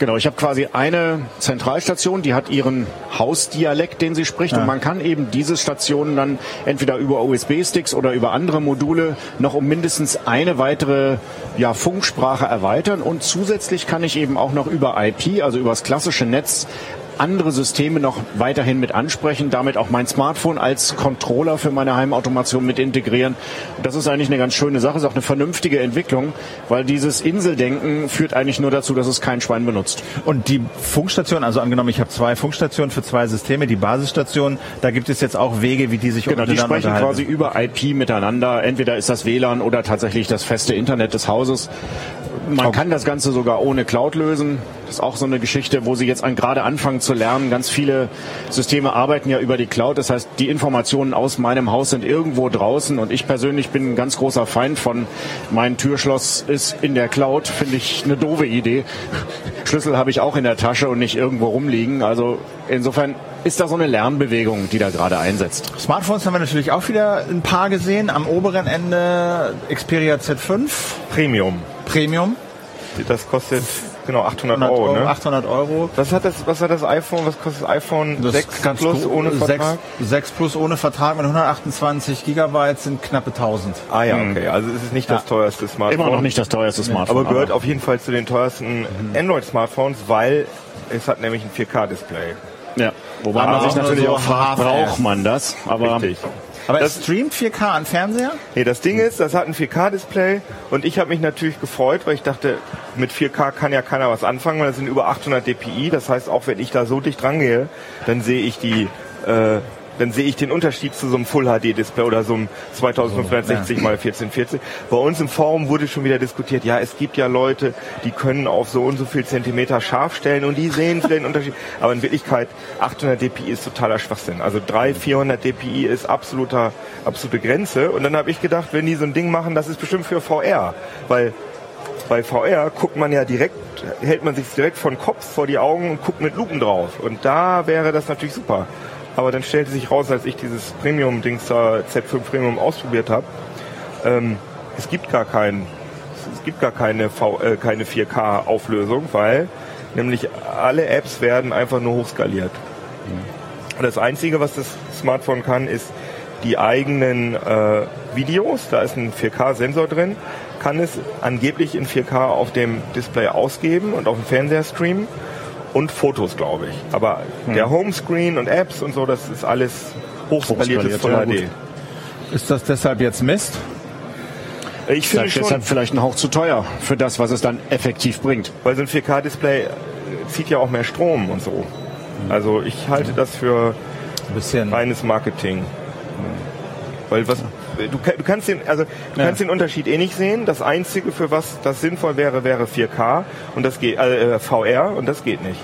Genau, ich habe quasi eine Zentralstation, die hat ihren Hausdialekt, den sie spricht. Ja. Und man kann eben diese Stationen dann entweder über U S B-Sticks oder über andere Module noch um mindestens eine weitere ja, Funksprache erweitern. Und zusätzlich kann ich eben auch noch über I P, also über das klassische Netz, andere Systeme noch weiterhin mit ansprechen, damit auch mein Smartphone als Controller für meine Heimautomation mit integrieren. Das ist eigentlich eine ganz schöne Sache, ist auch eine vernünftige Entwicklung, weil dieses Inseldenken führt eigentlich nur dazu, dass es kein Schwein benutzt. Und die Funkstation, also angenommen, ich habe zwei Funkstationen für zwei Systeme, die Basisstation, da gibt es jetzt auch Wege, wie die sich unterhalten. Genau, die sprechen quasi über I P miteinander. Entweder ist das W L A N oder tatsächlich das feste Internet des Hauses. Man kann das Ganze sogar ohne Cloud lösen. Das ist auch so eine Geschichte, wo sie jetzt an, gerade anfangen zu lernen. Ganz viele Systeme arbeiten ja über die Cloud. Das heißt, die Informationen aus meinem Haus sind irgendwo draußen. Und ich persönlich bin ein ganz großer Feind von, mein Türschloss ist in der Cloud. Finde ich eine doofe Idee. Schlüssel habe ich auch in der Tasche und nicht irgendwo rumliegen. Also insofern ist da so eine Lernbewegung, die da gerade einsetzt. Smartphones haben wir natürlich auch wieder ein paar gesehen. Am oberen Ende Xperia Z fünf. Premium. Premium. Das kostet genau achthundert Euro. Ne? achthundert Euro. Was hat das? Was hat das iPhone? Was kostet das iPhone das sechs Plus ohne Vertrag? sechs Plus ohne Vertrag mit hundertachtundzwanzig Gigabyte sind knappe tausend. Ah ja, okay. Also es ist nicht ja. das teuerste Smartphone. Immer noch nicht das teuerste Smartphone. Aber gehört aber. auf jeden Fall zu den teuersten mhm. Android-Smartphones, weil es hat nämlich ein vier K Display. Ja. Wobei aber man sich natürlich so auch fragt, braucht man das? Aber Richtig. Aber das es streamt vier K an Fernseher? Nee, das Ding ist, das hat ein vier K Display und ich habe mich natürlich gefreut, weil ich dachte, mit vier K kann ja keiner was anfangen, weil das sind über achthundert D P I, das heißt, auch wenn ich da so dicht rangehe, dann sehe ich die, äh, dann sehe ich den Unterschied zu so einem Full H D Display oder so einem zweitausendfünfhundertsechzig mal vierzehnhundertvierzig. Bei uns im Forum wurde schon wieder diskutiert, ja, es gibt ja Leute, die können auf so und so viel Zentimeter scharf stellen und die sehen wieder den Unterschied. Aber in Wirklichkeit, achthundert D P I ist totaler Schwachsinn. Also dreihundert, vierhundert D P I ist absoluter, absolute Grenze. Und dann habe ich gedacht, wenn die so ein Ding machen, das ist bestimmt für V R. Weil bei V R guckt man ja direkt, hält man sich direkt von Kopf vor die Augen und guckt mit Lupen drauf. Und da wäre das natürlich super. Aber dann stellte sich raus, als ich dieses Premium-Dings da Z fünf Premium ausprobiert habe, ähm, es gibt gar keinen, es gibt gar keine V, äh, keine vier K Auflösung, weil nämlich alle Apps werden einfach nur hochskaliert. Mhm. Und das Einzige, was das Smartphone kann, ist die eigenen äh, Videos. Da ist ein vier K Sensor drin, kann es angeblich in vier K auf dem Display ausgeben und auf dem Fernseher streamen. Und Fotos, glaube ich. Aber hm. der Homescreen und Apps und so, das ist alles hochskaliertes Voll H D. Ist das deshalb jetzt Mist? Ich finde schon. Deshalb vielleicht ein Hauch zu teuer für das, was es dann effektiv bringt. Weil so ein vier K Display zieht ja auch mehr Strom und so. Also ich halte das für ein bisschen reines Marketing. Weil was... Du, du kannst den, also, du ja. kannst den Unterschied eh nicht sehen. Das Einzige, für was das sinnvoll wäre, wäre vier K und das geht, äh, V R und das geht nicht.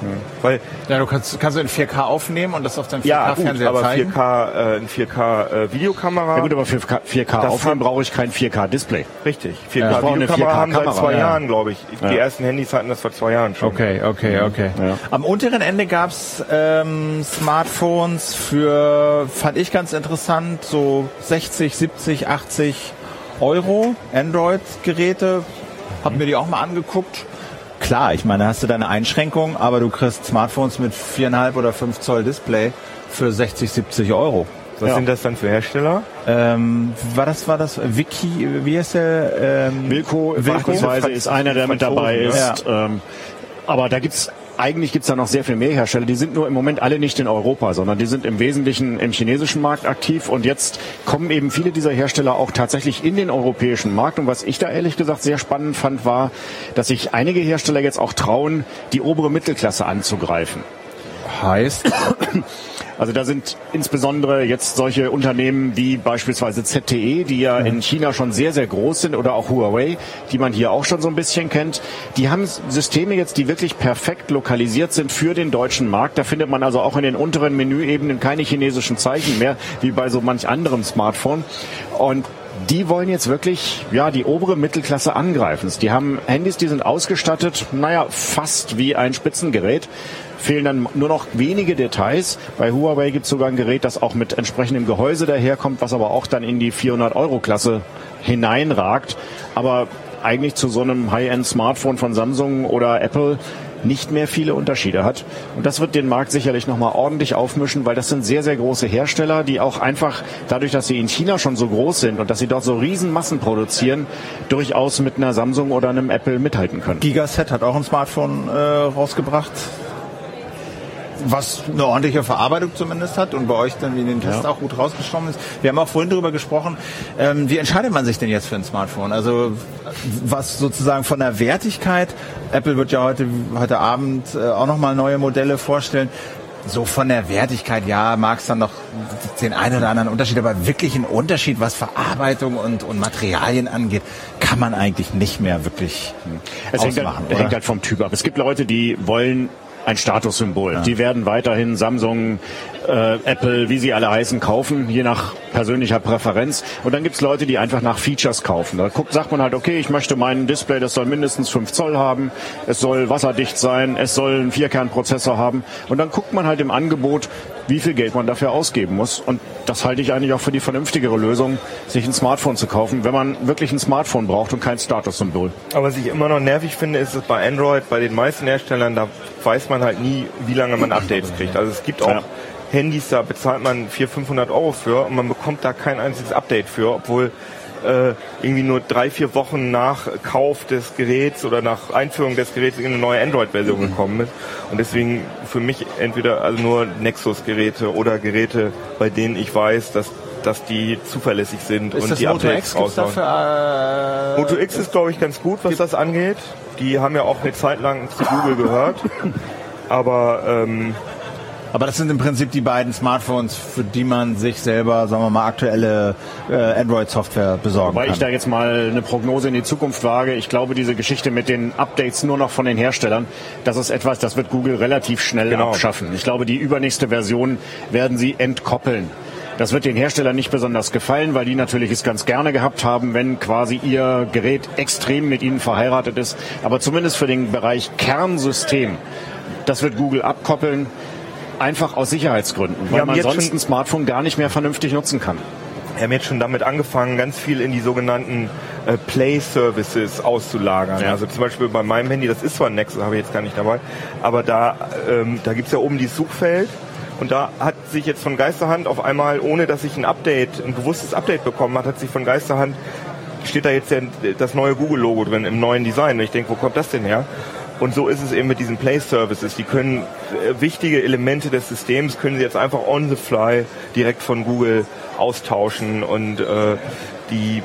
Hm. Weil, ja, du kannst, kannst du in vier K aufnehmen und das auf deinem vier K Fernseher ja, aber zeigen. vier K, äh, in vier K Videokamera. Ja gut, aber für vier K aufnehmen brauche ich kein vier K Display. Richtig. vier K Videokamera haben seit zwei ja. Jahren, glaube ich. Die ja. ersten Handys hatten das vor zwei Jahren schon. Okay, okay, okay. Ja. Am unteren Ende gab's ähm, Smartphones für, fand ich ganz interessant, so sechzig, siebzig, achtzig Euro Android-Geräte. Hab mir die auch mal angeguckt. Klar, ich meine, hast du deine Einschränkung, aber du kriegst Smartphones mit vier Komma fünf oder fünf Zoll Display für sechzig, siebzig Euro. Was ja. sind das dann für Hersteller? Ähm, war das, war das, Wiki, wie heißt der? Ähm, Wilco, Wilco ist einer, der mit dabei ist. Ja. Ähm, aber da gibt's Eigentlich gibt's da noch sehr viel mehr Hersteller. Die sind nur im Moment alle nicht in Europa, sondern die sind im Wesentlichen im chinesischen Markt aktiv. Und jetzt kommen eben viele dieser Hersteller auch tatsächlich in den europäischen Markt. Und was ich da ehrlich gesagt sehr spannend fand, war, dass sich einige Hersteller jetzt auch trauen, die obere Mittelklasse anzugreifen. Heißt? Also da sind insbesondere jetzt solche Unternehmen wie beispielsweise Z T E, die ja in China schon sehr, sehr groß sind, oder auch Huawei, die man hier auch schon so ein bisschen kennt. Die haben Systeme jetzt, die wirklich perfekt lokalisiert sind für den deutschen Markt. Da findet man also auch in den unteren Menüebenen keine chinesischen Zeichen mehr, wie bei so manch anderem Smartphone. Und die wollen jetzt wirklich ja die obere Mittelklasse angreifen. Die haben Handys, die sind ausgestattet, naja, fast wie ein Spitzengerät. Fehlen dann nur noch wenige Details. Bei Huawei gibt es sogar ein Gerät, das auch mit entsprechendem Gehäuse daherkommt, was aber auch dann in die vierhundert-Euro-Klasse hineinragt. Aber eigentlich zu so einem High-End-Smartphone von Samsung oder Apple nicht mehr viele Unterschiede hat. Und das wird den Markt sicherlich nochmal ordentlich aufmischen, weil das sind sehr, sehr große Hersteller, die auch einfach dadurch, dass sie in China schon so groß sind und dass sie dort so Riesenmassen produzieren, durchaus mit einer Samsung oder einem Apple mithalten können. Gigaset hat auch ein Smartphone äh, rausgebracht, was eine ordentliche Verarbeitung zumindest hat und bei euch dann wie in den Tests ja. auch gut rausgekommen ist. Wir haben auch vorhin darüber gesprochen, ähm, wie entscheidet man sich denn jetzt für ein Smartphone? Also was sozusagen von der Wertigkeit, Apple wird ja heute, heute Abend äh, auch nochmal neue Modelle vorstellen, so von der Wertigkeit, ja, mag es dann noch den einen oder anderen Unterschied, aber wirklich einen Unterschied, was Verarbeitung und, und Materialien angeht, kann man eigentlich nicht mehr wirklich es ausmachen. Es hängt, hängt halt vom Typ ab. Es gibt Leute, die wollen ein Statussymbol. Ja. Die werden weiterhin Samsung, äh, Apple, wie sie alle heißen, kaufen, je nach persönlicher Präferenz. Und dann gibt's Leute, die einfach nach Features kaufen. Da guckt, sagt man halt, okay, ich möchte mein Display, das soll mindestens fünf Zoll haben, es soll wasserdicht sein, es soll einen Vierkernprozessor haben. Und dann guckt man halt im Angebot, wie viel Geld man dafür ausgeben muss. Und das halte ich eigentlich auch für die vernünftigere Lösung, sich ein Smartphone zu kaufen, wenn man wirklich ein Smartphone braucht und kein Statussymbol. Aber was ich immer noch nervig finde, ist, dass bei Android, bei den meisten Herstellern, da weiß man halt nie, wie lange man Updates kriegt. Also es gibt auch ja. Handys, da bezahlt man vierhundert, fünfhundert Euro für und man bekommt da kein einziges Update für, obwohl äh, irgendwie nur drei, vier Wochen nach Kauf des Geräts oder nach Einführung des Geräts eine neue Android-Version mhm. gekommen ist. Und deswegen für mich entweder also nur Nexus-Geräte oder Geräte, bei denen ich weiß, dass dass die zuverlässig sind ist und das die Moto Updates raushauen. Äh, Moto X ist, glaube ich, ganz gut, was das angeht. Die haben ja auch eine Zeit lang zu Google gehört. Aber ähm, aber das sind im Prinzip die beiden Smartphones, für die man sich selber, sagen wir mal, aktuelle äh, Android-Software besorgen Wobei kann. Wobei ich da jetzt mal eine Prognose in die Zukunft wage. Ich glaube, diese Geschichte mit den Updates nur noch von den Herstellern, das ist etwas, das wird Google relativ schnell genau. abschaffen. Ich glaube, die übernächste Version werden sie entkoppeln. Das wird den Herstellern nicht besonders gefallen, weil die natürlich es ganz gerne gehabt haben, wenn quasi ihr Gerät extrem mit ihnen verheiratet ist. Aber zumindest für den Bereich Kernsystem, das wird Google abkoppeln, einfach aus Sicherheitsgründen, weil man sonst ein Smartphone gar nicht mehr vernünftig nutzen kann. Wir haben jetzt schon damit angefangen, ganz viel in die sogenannten äh, Play-Services auszulagern. Ja. Also zum Beispiel bei meinem Handy, das ist zwar ein Nexus, habe ich jetzt gar nicht dabei, aber da, ähm, da gibt es ja oben dieses Suchfeld. Und da hat sich jetzt von Geisterhand auf einmal, ohne dass ich ein Update, ein bewusstes Update bekommen hat, hat sich von Geisterhand, steht da jetzt ja das neue Google-Logo drin im neuen Design. Und ich denke, wo kommt das denn her? Und so ist es eben mit diesen Play-Services. Die können äh, wichtige Elemente des Systems, können sie jetzt einfach on the fly direkt von Google austauschen. Und äh, die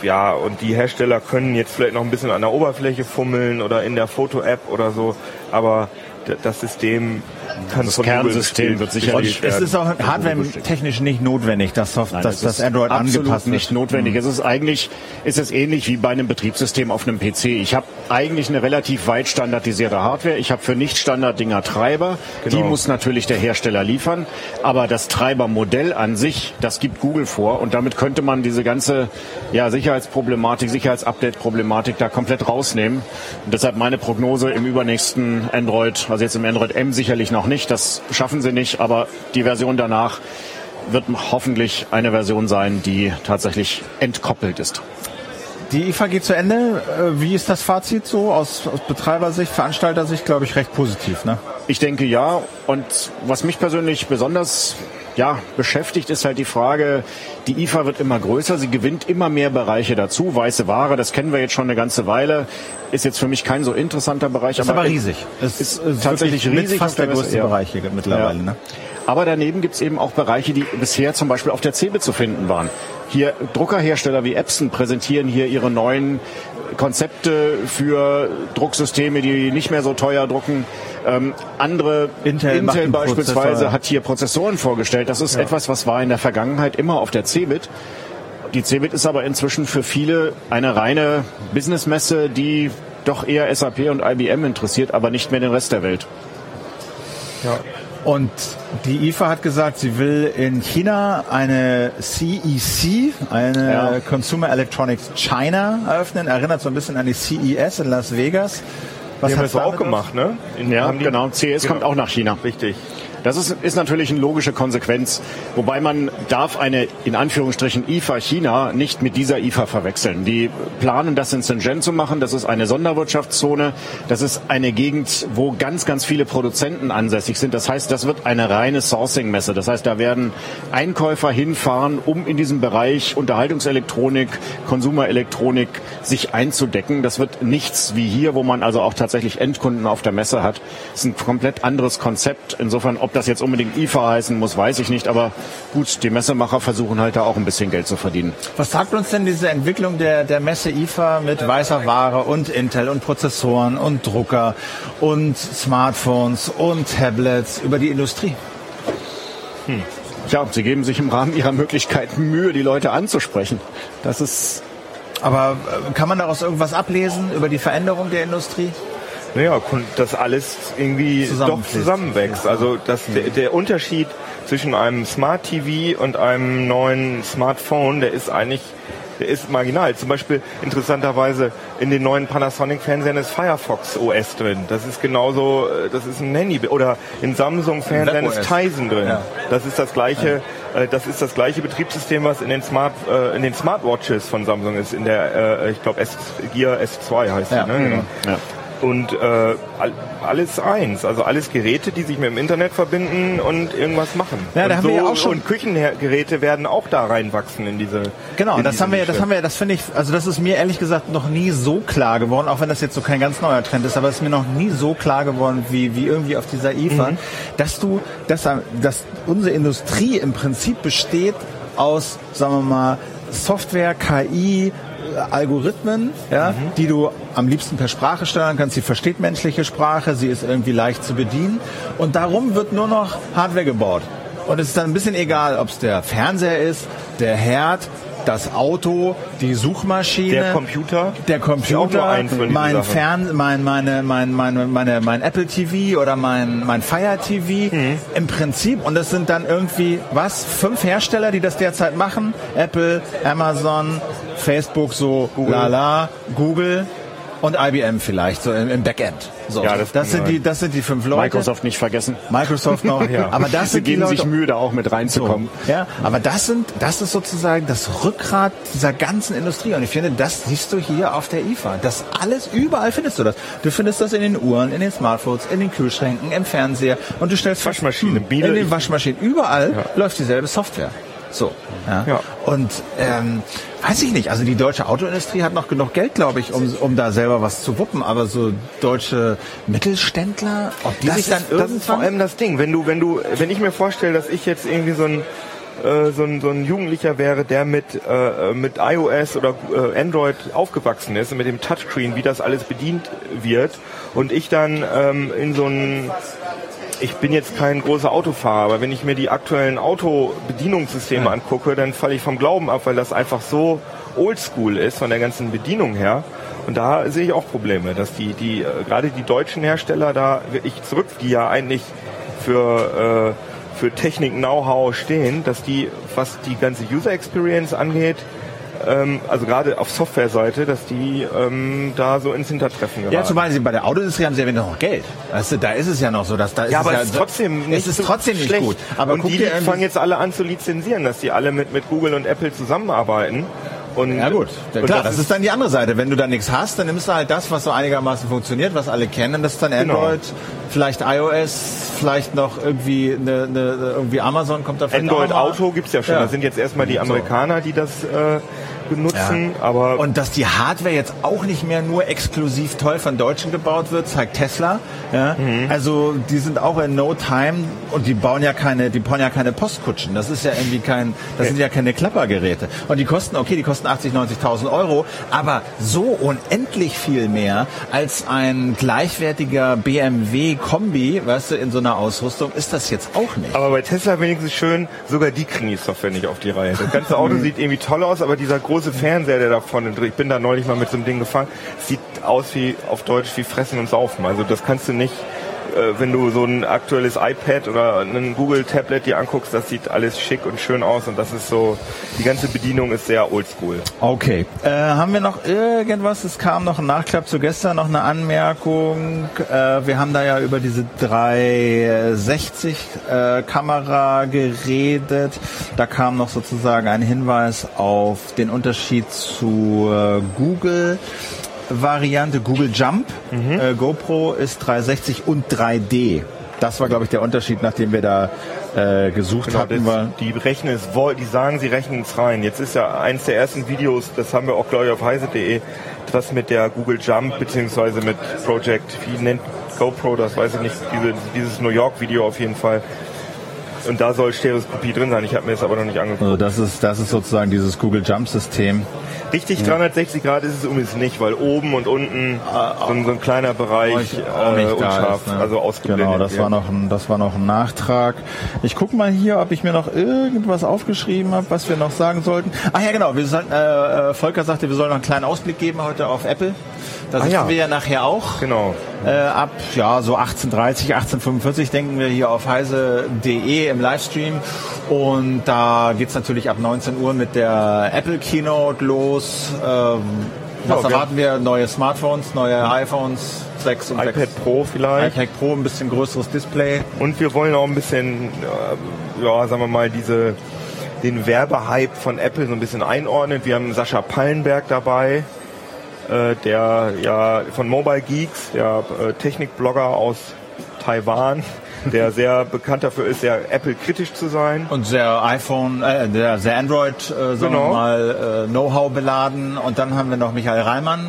ja und die Hersteller können jetzt vielleicht noch ein bisschen an der Oberfläche fummeln oder in der Foto-App oder so. Aber d- das System... Das Kernsystem wird sicherlich. Es ist auch hardware-technisch nicht notwendig, dass das, Nein, das, das Android angepasst wird. Absolut nicht notwendig. Es ist eigentlich, ist es ähnlich wie bei einem Betriebssystem auf einem P C. Ich habe eigentlich eine relativ weit standardisierte Hardware. Ich habe für Nicht-Standard-Dinger Treiber. Genau. Die muss natürlich der Hersteller liefern. Aber das Treibermodell an sich, das gibt Google vor. Und damit könnte man diese ganze ja, Sicherheitsproblematik, Sicherheitsupdate-Problematik da komplett rausnehmen. Und deshalb meine Prognose im übernächsten Android, also jetzt im Android M sicherlich noch nicht, das schaffen sie nicht, aber die Version danach wird hoffentlich eine Version sein, die tatsächlich entkoppelt ist. Die I F A geht zu Ende. Wie ist das Fazit so aus, aus Betreibersicht, Veranstaltersicht, glaube ich, recht positiv, ne? Ich denke ja. Und was mich persönlich besonders ja, beschäftigt, ist halt die Frage, die I F A wird immer größer, sie gewinnt immer mehr Bereiche dazu. Weiße Ware, das kennen wir jetzt schon eine ganze Weile, ist jetzt für mich kein so interessanter Bereich. Ist aber, aber riesig. Es ist, ist tatsächlich riesig. Fast der größte ja. Bereich hier mittlerweile, ja. ne? Aber daneben gibt's eben auch Bereiche, die bisher zum Beispiel auf der CeBIT zu finden waren. Hier Druckerhersteller wie Epson präsentieren hier ihre neuen Konzepte für Drucksysteme, die nicht mehr so teuer drucken. Ähm, andere, Intel, Intel beispielsweise, hat hier Prozessoren vorgestellt. Das ist ja. etwas, was war in der Vergangenheit immer auf der C eBIT. Die C eBIT ist aber inzwischen für viele eine reine Businessmesse, die doch eher S A P und I B M interessiert, aber nicht mehr den Rest der Welt. Ja. Und die I F A hat gesagt, sie will in China eine C E C, eine ja. Consumer Electronics China, eröffnen. Erinnert so ein bisschen an die C E S in Las Vegas. Was haben wir auch gemacht, ne? In ja, genau. C E S genau. kommt auch nach China. Richtig. Das ist, ist natürlich eine logische Konsequenz, wobei man darf eine, in Anführungsstrichen, I F A China nicht mit dieser I F A verwechseln. Die planen, das in Shenzhen zu machen. Das ist eine Sonderwirtschaftszone. Das ist eine Gegend, wo ganz, ganz viele Produzenten ansässig sind. Das heißt, das wird eine reine Sourcing-Messe. Das heißt, da werden Einkäufer hinfahren, um in diesem Bereich Unterhaltungselektronik, Konsumerelektronik sich einzudecken. Das wird nichts wie hier, wo man also auch tatsächlich Endkunden auf der Messe hat. Das ist ein komplett anderes Konzept. Insofern, ob das jetzt unbedingt I F A heißen muss, weiß ich nicht. Aber gut, die Messemacher versuchen halt da auch ein bisschen Geld zu verdienen. Was sagt uns denn diese Entwicklung der, der Messe I F A mit weißer Ware und Intel und Prozessoren und Drucker und Smartphones und Tablets über die Industrie? Hm. Ja, sie geben sich im Rahmen ihrer Möglichkeiten Mühe, die Leute anzusprechen. Das ist... Aber kann man daraus irgendwas ablesen über die Veränderung der Industrie? Naja, dass alles irgendwie doch zusammenwächst. Also dass der, der Unterschied zwischen einem Smart T V und einem neuen Smartphone, der ist eigentlich, der ist marginal. Zum Beispiel interessanterweise in den neuen Panasonic-Fernsehern ist Firefox O S drin. Das ist genauso, das ist ein Handy. Oder in Samsung-Fernsehern ist Tizen drin. Ja. Das ist das gleiche. Das ist das gleiche Betriebssystem, was in den Smart äh, in den Smartwatches von Samsung ist. In der, äh, ich glaube, Gear S zwei heißt ja. die. Ne? Mhm. Ja. Und äh, alles eins, also alles Geräte, die sich mit dem Internet verbinden und irgendwas machen. Ja, da und, haben so, wir ja auch schon und Küchengeräte werden auch da reinwachsen in diese. Genau, in das, diese haben wir, das haben wir, das haben wir, das finde ich, also das ist mir ehrlich gesagt noch nie so klar geworden, auch wenn das jetzt so kein ganz neuer Trend ist, aber es ist mir noch nie so klar geworden, wie wie irgendwie auf dieser I F A, mhm. dass du, dass, dass unsere Industrie im Prinzip besteht aus, sagen wir mal, Software, K I, Algorithmen, ja, mhm. die du am liebsten per Sprache steuern kannst. Sie versteht menschliche Sprache, sie ist irgendwie leicht zu bedienen und darum wird nur noch Hardware gebaut. Und es ist dann ein bisschen egal, ob es der Fernseher ist, der Herd, das Auto, die Suchmaschine, der Computer, der Computer, mein Fern, mein meine, mein meine, meine, mein Apple T V oder mein mein Fire T V. Mhm. Im Prinzip und das sind dann irgendwie was fünf Hersteller, die das derzeit machen: Apple, Amazon, Facebook, so Google. lala, Google und I B M vielleicht so im, im Backend. So, ja, das, das sind die, das sind die fünf Leute. Microsoft nicht vergessen. Microsoft noch, ja. Aber das sind die Leute. Sie geben sich Mühe, da auch mit reinzukommen. So, ja, aber das sind, das ist sozusagen das Rückgrat dieser ganzen Industrie. Und ich finde, das siehst du hier auf der I F A. Das alles, überall findest du das. Du findest das in den Uhren, in den Smartphones, in den Kühlschränken, im Fernseher. Und du stellst Waschmaschinen, Biele, in den Waschmaschinen. Überall ja. läuft dieselbe Software. So, ja. ja. Und ähm, weiß ich nicht, also die deutsche Autoindustrie hat noch genug Geld, glaube ich, um um da selber was zu wuppen, aber so deutsche Mittelständler, ob die das sich dann ist, irgendwann... Das ist vor allem das Ding, wenn du, wenn du, wenn ich mir vorstelle, dass ich jetzt irgendwie so ein äh, so ein so ein Jugendlicher wäre, der mit äh, mit iOS oder äh, Android aufgewachsen ist und mit dem Touchscreen, wie das alles bedient wird und ich dann ähm, in so ein... Ich bin jetzt kein großer Autofahrer, aber wenn ich mir die aktuellen Autobedienungssysteme ja. angucke, dann falle ich vom Glauben ab, weil das einfach so oldschool ist von der ganzen Bedienung her. Und da sehe ich auch Probleme, dass die, die gerade die deutschen Hersteller da wirklich zurück, die ja eigentlich für, äh, für Technik-Know-how stehen, dass die, was die ganze User-Experience angeht, also gerade auf Software-Seite, dass die ähm, da so ins Hintertreffen geraten. Ja, zum Beispiel bei der Autoindustrie haben sie ja wenig noch Geld. Weißt du, da ist es ja noch so, dass da ist ja, es aber ja es ist trotzdem nicht, es ist so trotzdem nicht gut. Aber und guck die, die fangen jetzt alle an zu lizenzieren, dass die alle mit, mit Google und Apple zusammenarbeiten. Und, ja gut, ja, klar, das, das ist dann die andere Seite. Wenn du da nichts hast, dann nimmst du halt das, was so einigermaßen funktioniert, was alle kennen. Das ist dann Android, genau. vielleicht iOS, vielleicht noch irgendwie eine, eine, irgendwie Amazon kommt da vielleicht Android auch Auto gibt's ja schon. Ja. Da sind jetzt erstmal die Amerikaner, die das äh, benutzen. Ja. Aber und dass die Hardware jetzt auch nicht mehr nur exklusiv toll von Deutschen gebaut wird, zeigt Tesla. Ja? Mhm. Also die sind auch in no time und die bauen ja keine, die bauen ja keine Postkutschen. Das ist ja irgendwie kein, das sind ja keine Klappergeräte. Und die kosten, okay, die kosten achtzig, neunzigtausend Euro, aber so unendlich viel mehr als ein gleichwertiger B M W-Kombi, weißt du, in so einer Ausrüstung ist das jetzt auch nicht. Aber bei Tesla wenigstens schön, sogar die kriegen die Software nicht auf die Reihe. Das ganze Auto sieht irgendwie toll aus, aber dieser große Fernseher, der da vorne drin, ich bin da neulich mal mit so einem Ding gefahren, sieht aus wie, auf Deutsch, wie Fressen und Saufen. Also das kannst du nicht äh, wenn du so ein aktuelles iPad oder ein Google Tablet dir anguckst, das sieht alles schick und schön aus und das ist so, die ganze Bedienung ist sehr oldschool. Okay, äh, haben wir noch irgendwas? Es kam noch ein Nachklapp zu gestern, noch eine Anmerkung. Äh, wir haben da ja über diese dreihundertsechzig äh, Kamera geredet. Da kam noch sozusagen ein Hinweis auf den Unterschied zu äh, Google Variante Google Jump. Mhm. Äh, GoPro ist dreihundertsechzig und drei D. Das war, glaube ich, der Unterschied, nachdem wir da äh, gesucht genau, hatten. Das, die rechnen es, die sagen, sie rechnen es rein. Jetzt ist ja eins der ersten Videos, das haben wir auch, glaube ich, auf heise punkt de, was mit der Google Jump beziehungsweise mit Project, wie nennt GoPro das, weiß ich nicht, diese, dieses New York Video auf jeden Fall. Und da soll Stereoskopie drin sein. Ich habe mir das aber noch nicht angeguckt. Also das ist, das ist sozusagen dieses Google Jump System. Richtig, dreihundertsechzig Grad ist es übrigens nicht, weil oben und unten so ein, so ein kleiner Bereich äh, unscharf, ist, ne? Also ausgeblendet. Genau, das, ja. war noch ein, das war noch ein Nachtrag. Ich gucke mal hier, ob ich mir noch irgendwas aufgeschrieben habe, was wir noch sagen sollten. Ach ja, genau. Wir sollten, äh, Volker sagte, wir sollen noch einen kleinen Ausblick geben heute auf Apple. Da ah, sitzen ja. wir ja nachher auch. Genau. Äh, ab ja so achtzehn Uhr dreißig, achtzehn Uhr fünfundvierzig denken wir hier auf heise punkt de im Livestream. Und da geht's natürlich ab neunzehn Uhr mit der Apple Keynote los. Ähm, was ja, erwarten wir? Neue Smartphones, neue iPhones, sechs und iPad sechs. Pro vielleicht. iPad Pro, ein bisschen größeres Display. Und wir wollen auch ein bisschen, äh, ja, sagen wir mal, diese den Werbehype von Apple so ein bisschen einordnen. Wir haben Sascha Pallenberg dabei, der ja von Mobile Geeks, der äh, Technikblogger aus Taiwan, der sehr bekannt dafür ist, sehr Apple-kritisch zu sein. Und sehr iPhone, äh, der sehr Android, äh, sagen genau. wir mal, äh, Know-how beladen. Und dann haben wir noch Michael Reimann,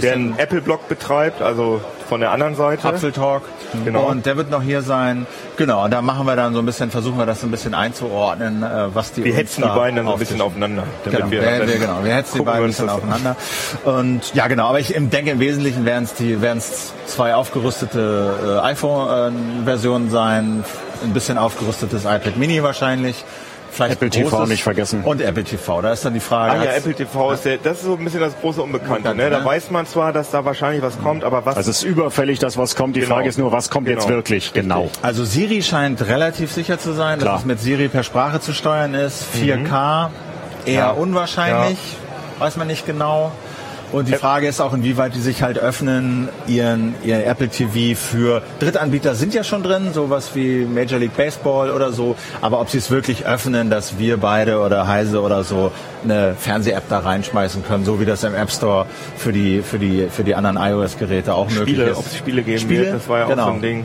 der einen Apple-Blog betreibt, also von der anderen Seite. Apfeltalk. Genau. Und der wird noch hier sein. Genau, und da machen wir dann so ein bisschen, versuchen wir das so ein bisschen einzuordnen, was die. Wir hetzen die beiden dann so ein bisschen aufeinander. Damit genau. Wir, wir, dann genau, wir hetzen die beiden ein bisschen aufeinander. Und ja, genau, aber ich denke, im Wesentlichen werden es die, werden es zwei aufgerüstete äh, iPhone-Versionen sein, ein bisschen aufgerüstetes iPad Mini wahrscheinlich. Vielleicht Apple T V nicht vergessen. Und Apple T V, da ist dann die Frage. Ah ja, Apple T V, ist der, das ist so ein bisschen das große Unbekannte. Ne? Da weiß man zwar, dass da wahrscheinlich was kommt, aber was... Also es ist überfällig, dass was kommt. Die genau. Frage ist nur, was kommt genau. jetzt wirklich? Genau. Also Siri scheint relativ sicher zu sein, Klar. dass es mit Siri per Sprache zu steuern ist. vier K, mhm. eher ja. unwahrscheinlich, ja. weiß man nicht genau. Und die Frage ist auch, inwieweit die sich halt öffnen, ihren, ihren Apple T V für Drittanbieter sind ja schon drin, sowas wie Major League Baseball oder so, aber ob sie es wirklich öffnen, dass wir beide oder Heise oder so eine Fernseh-App da reinschmeißen können, so wie das im App Store für die, für die, für die anderen iOS-Geräte auch Spiele, möglich ist. Ob es Spiele geben Spiele? wird, das war ja genau. auch so ein Ding.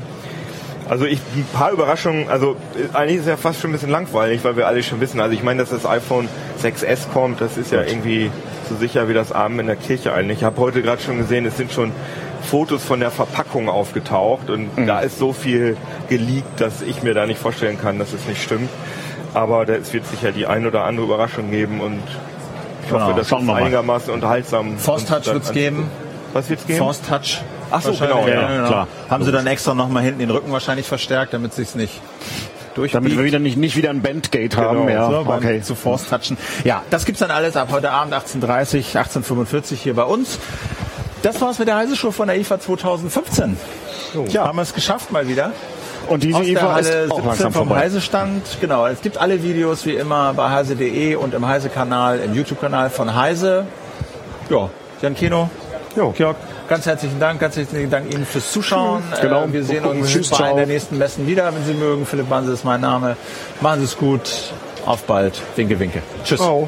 Also ich, ein paar Überraschungen, also eigentlich ist es ja fast schon ein bisschen langweilig, weil wir alle schon wissen, also ich meine, dass das iPhone sechs S kommt, das ist ja Gut. irgendwie so sicher wie das Abend in der Kirche eigentlich. Ich habe heute gerade schon gesehen, es sind schon Fotos von der Verpackung aufgetaucht und mhm. da ist so viel geleakt, dass ich mir da nicht vorstellen kann, dass es nicht stimmt. Aber es wird sicher die ein oder andere Überraschung geben und ich genau. hoffe, dass es einigermaßen unterhaltsam. Force Touch wird es geben. Was wird es geben? Force Touch. Ach so, genau, ja, genau. Klar. Haben sie dann extra nochmal hinten den Rücken wahrscheinlich verstärkt, damit es sich nicht durchbiegt. Damit wir wieder nicht, nicht wieder ein Bandgate genau. haben. Ja. So, okay. Zu Force Touchen. Ja, das gibt's dann alles ab heute Abend achtzehn Uhr dreißig, achtzehn Uhr fünfundvierzig hier bei uns. Das war's mit der Heise Show von der I F A zwanzig fünfzehn. So. Ja, haben wir es geschafft mal wieder. Und diese I F A ist auch langsam vom Heise-Stand. Genau, es gibt alle Videos wie immer bei heise punkt de und im Heise-Kanal, im YouTube-Kanal von Heise. Ja, Jan Keno. Jo, Georg, ganz herzlichen Dank, ganz herzlichen Dank Ihnen fürs Zuschauen. Genau, äh, wir sehen uns tschüss, bei einer der nächsten Messen wieder, wenn Sie mögen. Philipp Warnse ist mein Name. Machen Sie es gut. Auf bald. Winke, winke. Tschüss. Ciao.